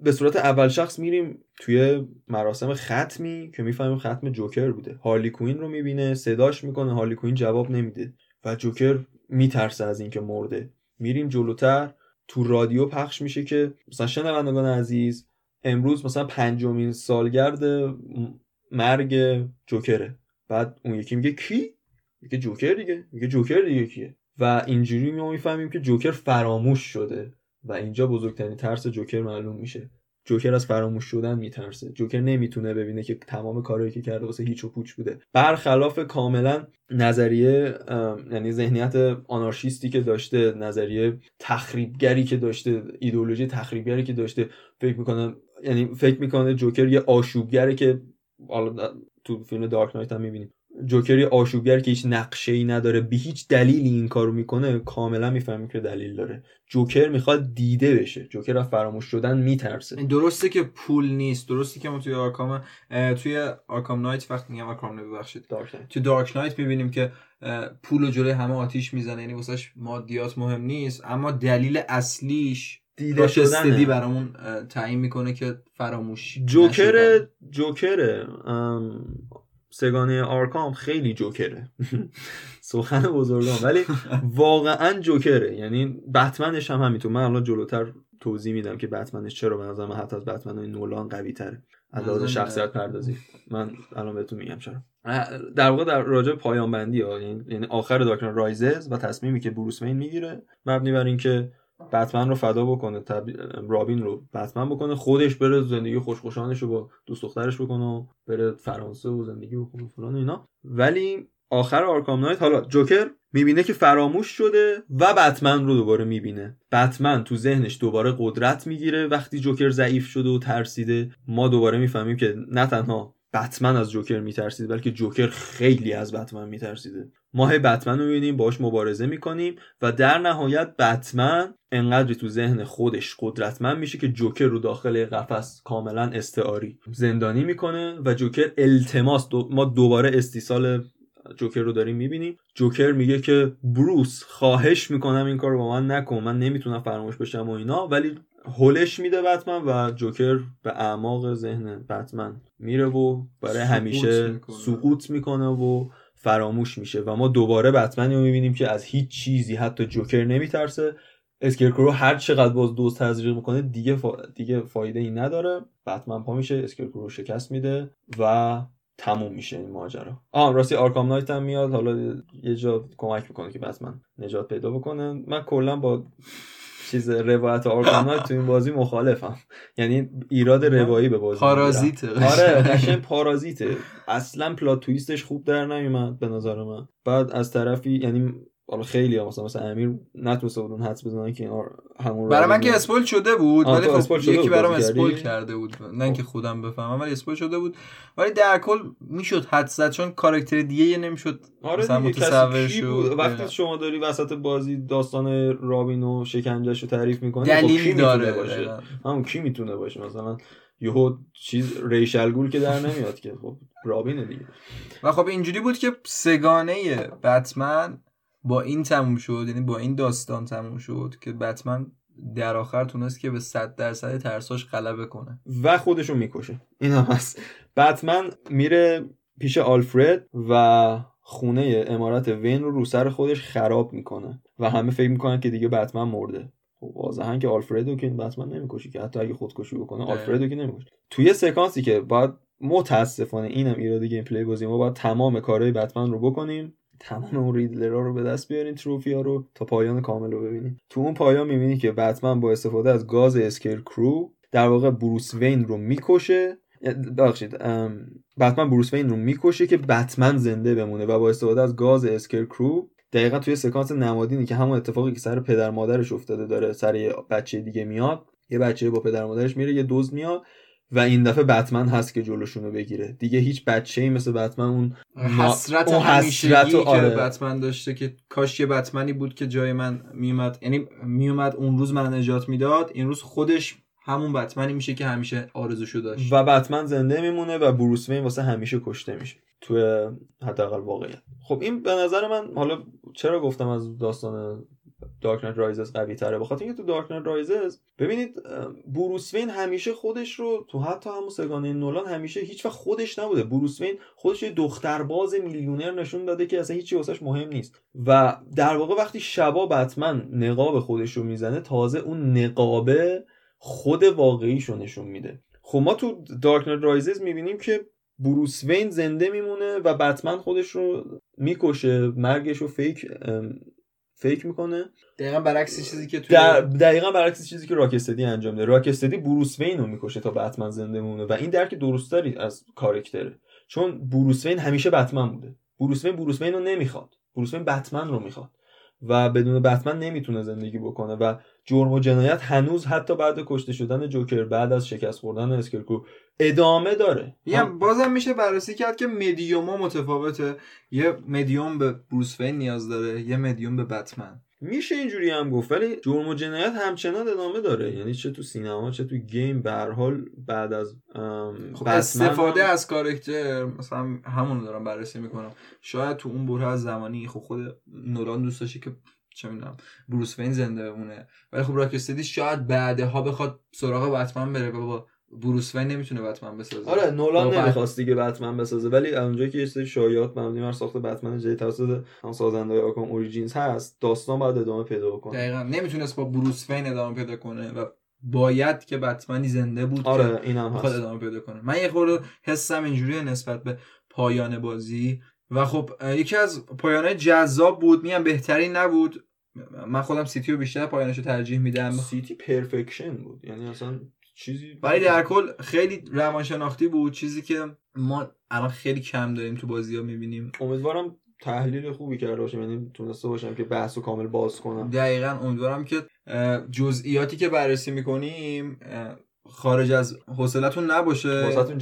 به صورت اول شخص میریم توی مراسم ختمی که میفهمیم ختم جوکر بوده. هارلی کوین رو میبینه، صداش میکنه، هارلی کوین جواب نمیده و جوکر میترسه از اینکه مرده. میریم جلوتر، تو رادیو پخش میشه که مثلا شنوندگان عزیز، امروز مثلا 5 سالگرد مرگ جوکره. بعد اون یکی میگه کی؟ میگه جوکر دیگه. میگه جوکر دیگه کیه؟ و اینجوری ما میفهمیم که جوکر فراموش شده و اینجا بزرگترین ترس جوکر معلوم میشه. جوکر از فراموش شدن میترسه. جوکر نمیتونه ببینه که تمام کارهایی که کرده واسه هیچ و پوچ بوده. برخلاف کاملا نظریه، یعنی ذهنیت آنارشیستی که داشته، نظریه تخریبگری که داشته، ایدئولوژی تخریبگری که داشته، فکر میکنه جوکر یه آشوبگره که تو فیلم دارک نایت هم میبینیم. جوکر یه آشوبگر که هیچ نقشه‌ای نداره، به هیچ دلیلی این کارو میکنه، کاملا میفهمیم که دلیل داره. جوکر میخواد دیده بشه، جوکر از فراموش شدن میترسه. درسته که پول نیست، درسته که ما توی دارک نایت میبینیم که پول و جلوی همه آتیش میزنه، یعنی واسش مادیات مهم نیست، اما دلیل اصلیش دیده شدنه. برامون تعیین میکنه که فراموش جوکره. سگانه آرکام خیلی جوکره سخن بزرگان، ولی واقعا جوکره. یعنی بتمنش هم همینطور. من الان جلوتر توضیح میدم که بتمنش چرا به نظر من حتی از بتمن‌های نولان قوی تره از لحاظ شخصیت پردازی. من الان بهتون میگم چرا. در واقع در راجع پایان بندی ها، یعنی آخر دارک نایت رایزز و تصمیمی که بروس وین میگیره مبنی بر اینکه بتمن رو فدا بکنه، رابین رو بتمن بکنه، خودش بره زندگی خوشخوشانش رو با دوست دخترش بکنه و بره فرانسه و زندگی بکنه فلان و اینا. ولی آخر آرکام نایت حالا جوکر میبینه که فراموش شده و بتمن رو دوباره میبینه. بتمن تو ذهنش دوباره قدرت میگیره وقتی جوکر ضعیف شده و ترسیده. ما دوباره میفهمیم که نه تنها بتمن از جوکر میترسید، بلکه جوکر خیلی از بتمن میترسیده. ما هی بتمن رو میبینیم، باهاش مبارزه میکنیم و در نهایت بتمن انقدر تو ذهن خودش قدرتمند میشه که جوکر رو داخل قفس کاملا استعاری زندانی میکنه و جوکر التماس، ما دوباره استیصال جوکر رو داریم میبینیم. جوکر میگه که بروس خواهش میکنم این کار رو با من نکن، من نمیتونم فراموش بشم و اینا، ولی هولش میده بتمن و جوکر به اعماق ذهن بتمن میره و برای همیشه سقوط میکنه و فراموش میشه. و ما دوباره بتمن رو میبینیم که از هیچ چیزی حتی جوکر نمیترسه. اسکرکرو هر چقدر باز دوز تزریق میکنه دیگه فایده ای نداره. بتمن پا میشه، اسکرکرو شکست میده و تموم میشه این ماجرا. راستی آرکام نایت هم میاد، حالا یه جا کمک میکنه که بتمن نجات پیدا بکنه. من کلا با روایت آرکام نایت تو این بازی مخالفم، یعنی ایراد روایی به بازی. پارازیته. آره قشنگ پارازیته، اصلا پلات تویستش خوب در نمیاد به نظر من. بعد از طرفی یعنی والا خیلی ها مثلا امیر نتونسته بودن حدس بزنن که همون برای من که اسپویل شده بود، ولی خب یکی برام اسپویل کرده بود، نه اینکه خودم بفهمم، ولی اسپویل شده بود. ولی در کل میشد حدس زد، چون کاراکتر دیگه نمیشد مثلا متصور شد. وقتی شما داری وسط بازی داستان رابین و شکنجهش رو تعریف میکنی، دلیل خب کی داره باشه؟ همون کی میتونه باشه؟ مثلا یهو چیز ریشل گول که در نمیاد که، خب رابینه دیگه. و خب اینجوری بود که سگانه بتمن با این تموم شد، یعنی با این داستان تموم شد که بتمن در آخر تونست که به 100% ترساش غلبه کنه و خودشو میکشه. این هم هست. بتمن میره پیش آلفرد و خونه امارت وین رو سر خودش خراب میکنه و همه فکر میکنن که دیگه بتمن مرده. واضحا که آلفردو که بتمن نمیکشه، که حتی اگه خودکشی بکنه آلفردو که نمیکشه. توی سکانسی که باید، متاسفانه اینم ایراد گیم پلی بازی ما، باید تمام کارهای بتمن رو بکنیم، تمام اون ریدلرها رو به دست بیارین، تروفی‌ها رو تا پایان کامل رو ببینین. تو اون پایان میبینی که بتمن با استفاده از گاز اسکرکرو در واقع بروس وین رو میکشه. بتمن بروس وین رو میکشه که بتمن زنده بمونه و با استفاده از گاز اسکرکرو دقیقاً توی سکانس نمادینی که همون اتفاقی که سر پدر مادرش افتاده داره سر یه بچه دیگه میاد، یه بچه با پدر مادرش میره، یه دزد میاد و این دفعه بتمن هست که جلوشونو بگیره. دیگه هیچ بچه‌ای مثل بتمن اون حسرت که بتمن داشته که کاش یه بتمنی بود که جای من میومد، یعنی میومد اون روز من نجات میداد، این روز خودش همون بتمنی میشه که همیشه آرزوشو داشت و بتمن زنده میمونه و بروس وین واسه همیشه کشته میشه توی حداقل واقعیت. خب این به نظر من، حالا چرا گفتم از داستان دارک نایت رایزز قوی تره، بخاطر اینکه تو دارک نایت رایزز ببینید بروس وین همیشه خودش رو تو حتی همون سگانه نولان همیشه هیچ وقت خودش نبوده. بروس وین خودش یه دخترباز میلیونر نشون داده که اصلا هیچی واسش مهم نیست و در واقع وقتی شبا بتمن نقاب خودش رو میزنه، تازه اون نقابه خود واقعیش رو نشون میده. خب ما تو دارک نایت رایزز میبینیم که بروس وین زنده میمونه و بتمن خودش رو میکشه، مرگش رو فیک فکر میکنه. دقیقاً برعکس چیزی که توی دقیقاً برعکس چیزی که راکستدی انجام میده. راکستدی بروس وین رو میکشه تا بتمن زنده مونه و این درک درست‌تری از کاراکتره، چون بروس وین همیشه بتمن بوده. بروس وین رو نمیخواد، بروس وین بتمن رو میخواد و بدون بتمن نمیتونه زندگی بکنه و جرم و جنایت هنوز حتی بعد کشته شدن جوکر، بعد از شکست خوردن اسکرکو ادامه داره. بازم میشه بررسی کرد که مدیوم‌ها متفاوته، یه مدیوم به بروس وین نیاز داره، یه مدیوم به بتمن. میشه اینجوری هم گفت، ولی جرم و جنایت همچنان ادامه داره، یعنی چه تو سینما چه تو گیم. به هر حال بعد از استفاده از کاراکتر، مثلا همون رو دارم بررسی میکنم، شاید تو اون بره از زمانی خود نولان دوست داشته که چه میدونم بروس وین زنده بمونه، ولی خب راکستدی شاید بعدها بخواد سراغ بتمن بره. بابا بروس وین نمیتونه بتمن بسازه. آره نولان نمیخواست دیگه بتمن بسازه، ولی اونجایی که یه سری شایعات مبنی بر ساخت بتمن جدید توسط هم سازنده‌های آرکام اوریجینز هست، داستان باید ادامه پیدا بکنه. دقیقاً نمیتونست با بروس وین ادامه پیدا کنه و باید که بتمنی زنده بود. آره که خود ادامه پیدا کنه. من یه خورده حسم اینجوریه نسبت به پایان بازی و خب یکی از پایان‌های جذاب بود، میگم بهترین نبود. من خودم سیتی رو بیشتر پایانش رو ترجیح میدم. سیتی پرفکشن بود، یعنی اصلا چیزی، ولی در کل خیلی روانشناختی بود، چیزی که ما الان خیلی کم داریم تو بازی‌ها می‌بینیم. امیدوارم تحلیل خوبی کرده باشم، یعنی تونسته باشم که بحثو کامل باز کنم. دقیقاً امیدوارم که جزئیاتی که بررسی می‌کنیم خارج از حوصلتون نباشه، حوصلتون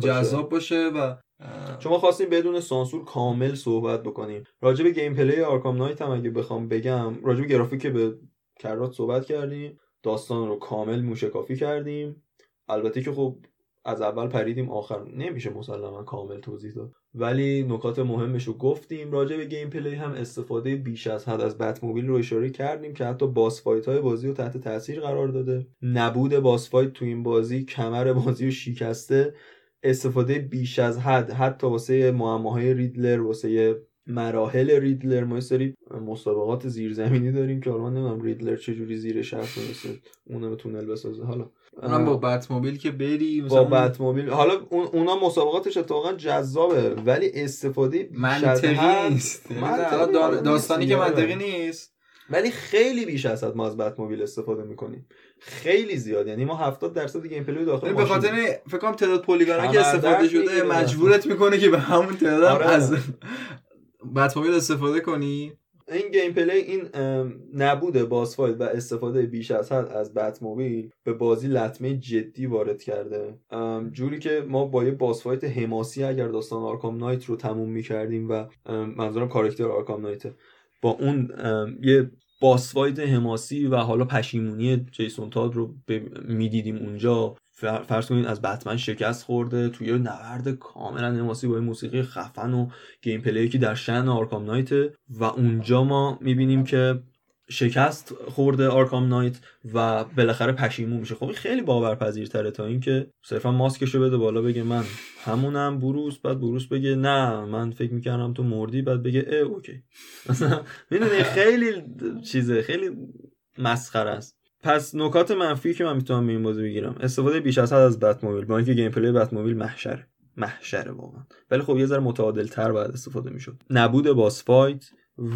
جذاب باشه و شما خواستیم بدون سانسور کامل صحبت بکنیم. راجع به گیم پلی آرکام نایت هم اگه بخوام بگم، راجع به گرافیک به کرات صحبت کردیم، داستان رو کامل موشکافی کردیم، البته که خب از اول پریدیم آخر، نمیشه مسلما کامل توضیح داد، ولی نکات مهمش رو گفتیم. راجع به گیم پلی هم استفاده بیش از حد از بتموبیل رو اشاره کردیم که حتی باس فایت های بازی رو تحت تاثیر قرار داده. نبود باس فایت تو این بازی کمر بازی رو شکسته. استفاده بیش از حد حتی واسه معماهای ریدلر، واسه مراحل ریدلر، ما یه سری مسابقات زیرزمینی داریم که حالا نمیدونم ریدلر چجوری زیر شهر برسه، اونم تونل بسازه. حالا اونم با بتموبیل که بری، مثلا با بتموبیل، حالا اونا مسابقاتش اتفاقا جذابه، ولی استفاده منطقی نیست. داستانی که منطقی نیست، ولی خیلی بیش از حد ما از بتموبیل استفاده میکنیم، خیلی زیاد. یعنی ما 70% گیم پلی داخل به خاطر فکر کنم تعداد پلیگونایی که استفاده شده مجبورت میکنه که به همون تعداد از بتموبیل استفاده کنی. این گیم پلی، این نبوده باس فایت و استفاده بیش از حد از بتموبیل به بازی لطمه جدی وارد کرده، جوری که ما با یه باس فایت حماسی اگر داستان آرکام نایت رو تموم میکردیم و منظورم کاراکتر آرکام نایت، با اون یه باس فایت حماسی و حالا پشیمونی جیسون تاد رو میدیدیم اونجا. فرض کنید از بتمن شکست خورده توی نبرد کاملا حماسی با موسیقی خفن و گیم پلی که در شأن آرکام نایت، و اونجا ما میبینیم که شکست خورده آرکام نایت و بالاخره پشیمون میشه. خب این خیلی باورپذیرتره تا اینکه صرفا ماسکشو بده بالا بگه من همونم بروس، بعد بروس بگه نه من فکر میکردم تو مردی، بعد بگه اه اوکی. میدونی خیلی چیزه، خیلی مسخره است. پس نکات منفی که من میتونم به این بازی بگیرم، استفاده بیش از حد از بتموبیل، با اینکه گیم پلی بتموبیل محشره واقعا، ولی خب یه ذره متعادل تر باید استفاده میشد. نبود باس فایت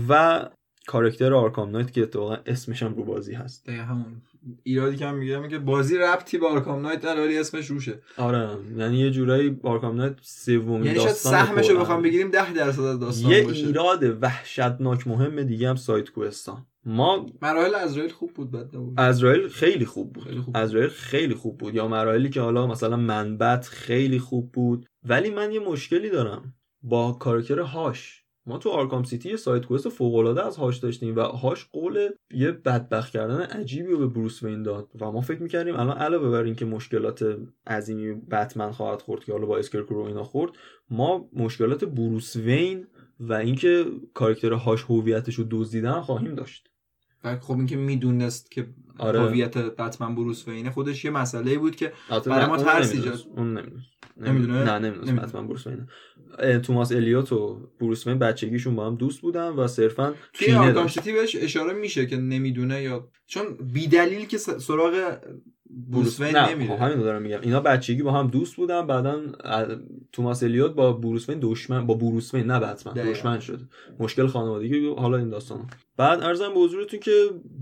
و کاراکتر آرکام نایت که اتفاقا اسمش هم رو بازی هست. دقیقاً همون ایرادی که هم میگیرم که بازی ربطی به آرکام نایت نداره ولی اسمش روشه. آره یعنی یه جورایی آرکام نایت سومین یعنی داستان، یعنی شاید سهمشو بخوام بگیریم 10% از داستان یه باشه. یه ایراد وحشتناک مهم دیگه هم ساید کوستان، ما مراحل عزرائیل خوب بود، بد نبود. عزرائیل خیلی خوب بود، عزرائیل خیلی خوب بود، یا مراحلی که حالا مثلا منبت خیلی خوب بود. ولی من یه مشکلی دارم با کاراکتر هاش. ما تو آرکام سیتی یه ساید کوست فوق‌العاده از هاش داشتیم و هاش قول یه بدبخت کردن عجیبی رو به بروس وین داد و ما فکر می‌کردیم الان علاوه بر اینکه مشکلات عظیمی بتمن خواهد خورد که حالا با اسکرکرو اینا خورد، ما مشکلات بروس وین و اینکه کاراکتر هاش هویتش رو دزدیدن خواهیم داشت. و خب اینکه میدونست که هویت بتمن بروس وینه خودش یه مسئله بود که برای ما ترس ایجاد نمیدونه بتمن بروس وینه. توماس الیوت و بروس وین بچگیشون با هم دوست بودن و صرفا توی آرکام سیتی بهش اشاره میشه که نمیدونه، یا چون بیدلیل که سراغ بروس وین نمیره. همین رو دارم میگم، اینا بچگی با هم دوست بودن، بعداً توماس الیوت با بروس وین دشمن، با بروس وین نه بتمن دشمن شد، مشکل خانوادگی حالا این داستانا. بعد عرضم به حضورتون که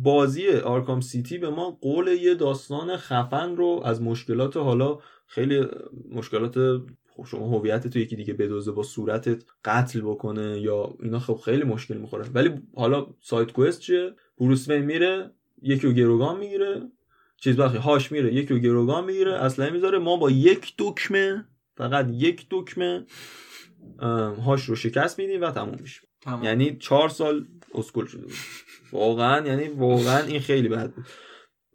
بازی آرکام سیتی به ما قول یه داستان خفن رو از مشکلات، حالا خیلی مشکلات شما هویت تو یکی دیگه بدوزه با صورتت قتل بکنه یا اینا، خب خیلی مشکل میخوره. ولی حالا ساید کوست چیه؟ بروس وین میره یکی رو گروگان میگیره، هاش میره یکی رو گروگان میگیره، اصلا میذاره، ما با یک دکمه، فقط یک دکمه هاش رو شکست میدیم و تموم میشه. یعنی 4 سال اسکول شده بود واقعا، یعنی واقعا این خیلی بد بود.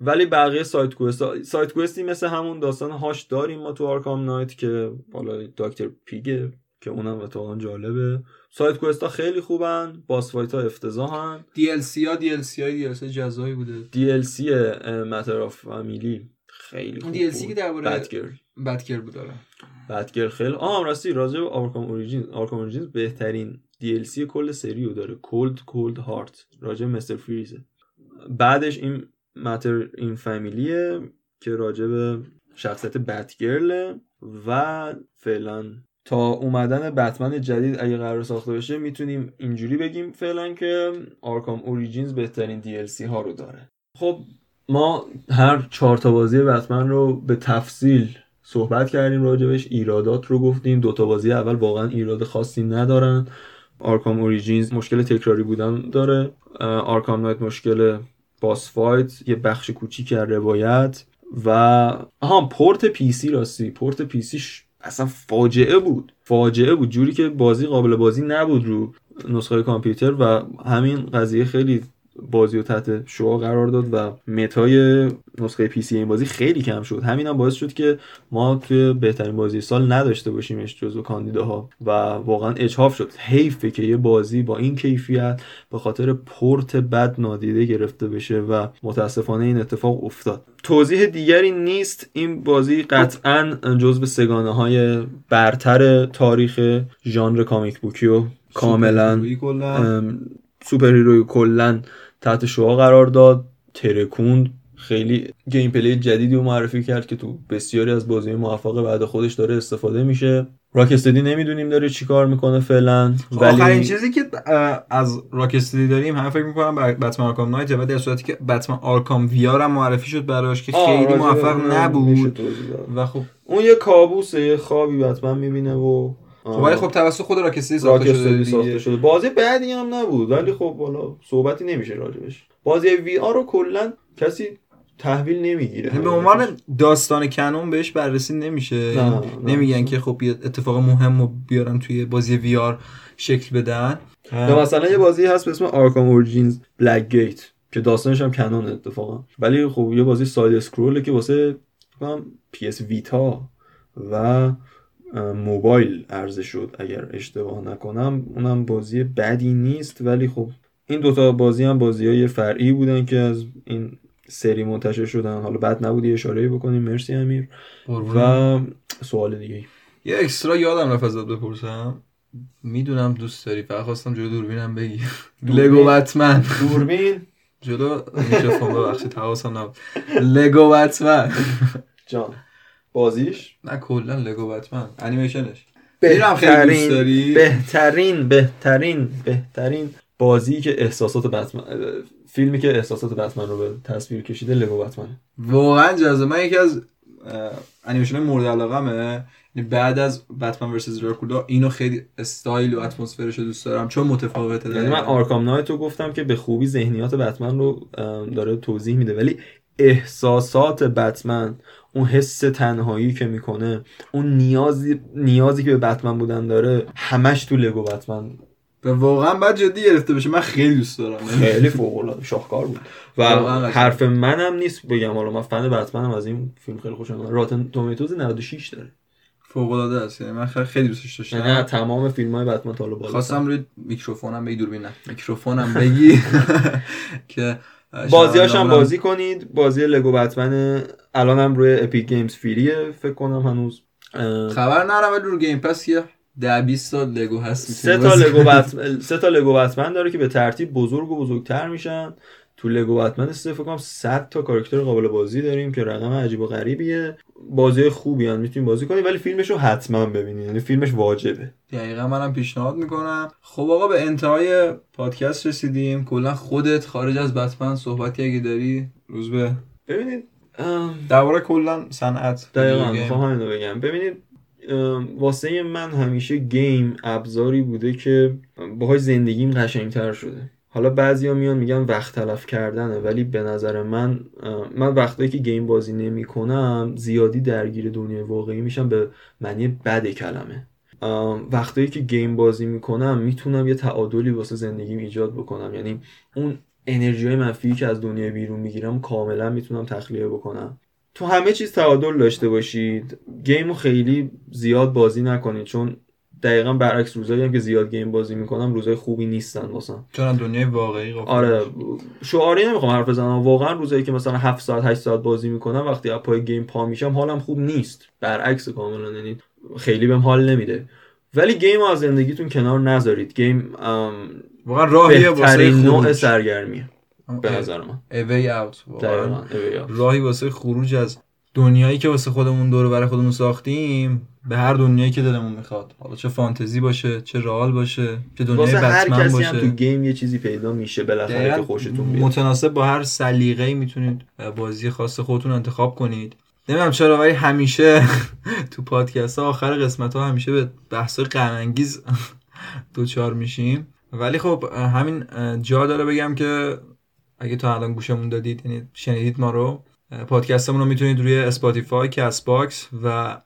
ولی بقیه سایت کوستی مثل همون داستان هاش داریم ما تو آرکام نایت که بالا دکتر پیگه که اونم واقعا جالبه. سایت کوست ها خیلی خوبن، باس فایت ها افتضاحن، دی ال سی جزایی بوده. دی ال سی ماتر اف فامیلی خیلی خوب، دی ال سی که درباره بتگیر بود. آره بتگیر خیلی راستی راجع به آرکام اوریجینز بهترین دی ال سی کل سریو داره، کولد هارت راجع به مستر فریز. بعدش این ماتر این فامیلیه که راجع به شخصیت بتگیرله. و فعلا تا اومدن بتمن جدید اگه قرار ساخته بشه میتونیم اینجوری بگیم فعلا که آرکام اوریجینز بهترین DLC ها رو داره. خب ما هر 4 تا بازی بتمن رو به تفصیل صحبت کردیم، راجبش ایرادات رو گفتیم. 2 تا بازی اول واقعا ایراد خاصی ندارن. آرکام اوریجینز مشکل تکراری بودن داره، آرکام نایت مشکل باس فایت، یه بخش کوچیک از روایت و پورت پی سی. راستی پورت پی سی اصلا فاجعه بود جوری که بازی قابل بازی نبود رو نسخه کامپیوتر و همین قضیه خیلی بازی رو تحت شعاع قرار داد و متای نسخه پی سی این بازی خیلی کم شد. همین هم باعث شد که ما توی بهترین بازی سال نداشته باشیمش جزو کاندیداها و واقعا اجحاف شد. حیفه که یه بازی با این کیفیت به خاطر پورت بد نادیده گرفته بشه و متاسفانه این اتفاق افتاد. توضیح دیگری نیست، این بازی قطعا جزو سگانه‌های برتر تاریخ ژانر کامیک بوکی و کاملا سوپر هیروی کلن تحت شعاع قرار داد، ترکوند. خیلی گیم پلی جدیدی رو معرفی کرد که تو بسیاری از بازی‌های موفق بعد خودش داره استفاده میشه. راکستدی نمیدونیم داره چی کار میکنه فعلا. ولی آخرین چیزی که از راکستدی داریم همه فکر میکنم بتمن آرکام نایت، و در صورتی که بتمن آرکام ویار هم معرفی شد براش که خیلی موفق نبود و خب اون یه کابوسه، یه خوابی بتمن میبینه و ولی خب توسط خود راکستدی ساخته شده. بازی بعدی هم نبود ولی خب والا صحبتی نمیشه راجبش. بازی وی آر رو کلا کسی تحویل نمیگیره، به عنوان داستان کانون بهش بررسی نمیشه، نمیگن که خب اتفاق مهم رو بیارن توی بازی وی آر شکل بدن. یا مثلا یه بازی هست به اسم آرکام اورجینز بلک گیت که داستانش هم کانون اتفاقا، ولی خب یه بازی ساید اسکروله که واسه پی اس ویتا و موبایل عرضه شد اگر اشتباه نکنم، اونم بازی بدی نیست. ولی خب این 2 تا بازی هم بازی‌های فرعی بودن که از این سری منتشر شدن. حالا بد نبودی اشاره بکنیم، مرسی امیر. و سوال دیگه یه اکسترا یادم رفت ازت بپرسم، میدونم دوست داری، فقط خواستم جلو دوربینم بگی. لگو بتمن دوربین جلو میکروفون، ببخشید حواسم نبود. لگو بتمن جان بازیش؟ نه کلا لگو بتمن انیمیشنش بهترین بازی که احساسات بتمن، فیلمی که احساسات بتمن رو به تصویر کشیده لگو بتمن. واقعا جذاب. من یکی از انیمیشن‌های مورد علاقمه، بعد از بتمن ورسس دراکولا اینو خیلی استایل و اتمسفرش رو دوست دارم چون متفاوته. یعنی من آرکام نایت رو گفتم که به خوبی ذهنیات بتمن رو داره توضیح میده، ولی احساسات بتمن، اون حس تنهایی که میکنه، اون نیازی که به بتمن بودن داره، همش تو لگو بتمن واقعا باید جدی گرفته بشه. من خیلی دوست دارم، خیلی فوق العاده شاهکار بود و حرف منم نیست بگم، حالا من فن بتمنم، از این فیلم خیلی خوشم اومد. راتن تومیتوز 96 داره، فوق العاده است. یعنی من خیلی دوستش داشتم. نه تمام فیلم‌های بتمن تا بالا خواستم روی میکروفونم بگی، دوربین نه میکروفونم بگی که بازی‌هاش هم بازی کنید. بازی لگو بتمن الان هم روی اپیک گیمز فریه فکر کنم، هنوز خبر ندارم ولی رو گیم پس یه 10-20 تا لگو هست. 3 تا لگو بتمن داره که به ترتیب بزرگ و بزرگتر میشن. تو لگو بتمن فکر کنم 100 تا کاراکتر قابل بازی داریم که رقم عجیب و غریبیه. بازی خوبی ان میتونید بازی کنید ولی فیلمش رو حتما ببینید، یعنی فیلمش واجبه. دقیقاً منم پیشنهاد میکنم. خب آقا به انتهای پادکست رسیدیم. کلا خودت خارج از بتمن صحبتی اگه داری روزبه؟ ببینید درباره کلا صنعت. دقیقاً میخوام اینو بگم. ببینید واسه من همیشه گیم ابزاری بوده که باهاش زندگیم قشنگتر شده. حالا بعضیا میان میگن وقت تلف کردنه، ولی به نظر من وقتی که گیم بازی نمیکنم زیادی درگیر دنیای واقعی میشم به معنی بد کلمه. وقتی که گیم بازی میکنم میتونم یه تعادلی واسه زندگیم ایجاد بکنم، یعنی اون انرژی منفی که از دنیای بیرون میگیرم کاملا میتونم تخلیه بکنم. تو همه چیز تعادل داشته باشید. گیمو خیلی زیاد بازی نکنید، چون دقیقاً برعکس روزایی هم که زیاد گیم بازی میکنم روزای خوبی نیستن واسم، چون دنیای واقعی قفل. آره شعاری نمیخوام حرف بزنم، واقعا روزایی که مثلا 7 ساعت 8 ساعت بازی میکنم وقتی از پای گیم پا میشم حالم خوب نیست، برعکس کاملا، یعنی خیلی بهم حال نمیده. ولی گیم از زندگیتون کنار نذارید. گیم واقعا راهیه واسه نوع سرگرمیه به نظر من. اوی اوت واقعا راهی واسه خروج از دنیایی که واسه خودمون دور و بر خودمون ساختیم به هر دنیایی که دلمون میخواد، حالا چه فانتزی باشه چه رئال باشه چه دنیای بتمن باشه، تو گیم یه چیزی پیدا میشه بالاخره که خوشتون بیاد. متناسب با هر سلیقه‌ای میتونید بازی خاص خودتون انتخاب کنید. نمیدونم چرا ولی همیشه تو پادکست ها آخر قسمت ها همیشه به بحث غم انگیز دوچار میشیم، ولی خب همین جا داره بگم که اگه تا الان گوشمون دادید یعنی شنیدید ما رو، پادکستمون رو میتونید روی اسپاتیفای، کست باکس و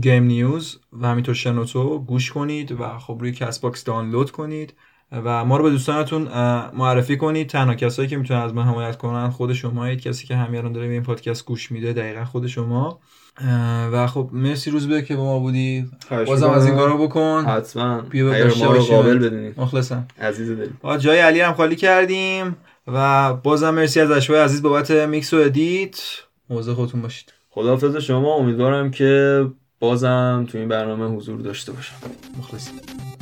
گیم نیوز و همینطور شنوتو گوش کنید و خب روی کست باکس دانلود کنید و ما رو به دوستانتون معرفی کنید. تنها کسایی که میتونن از ما حمایت کنن خود شمایید، کسی که همین الان داره به این پادکست گوش میده دقیقاً خود شما. و خب مرسی روزبه که با ما بودی. بازم از این کارا بکن، حتما بیا ما رو قابل بدونید. مخلصاً عزیز دل. با جای علی هم خالی کردیم و بازم مرسی از اشوای عزیز بابت میکس و ادیت. موضوع خودتون باشید. خداحافظ شما. امیدوارم که بازم تو این برنامه حضور داشته باشم. مخلصم.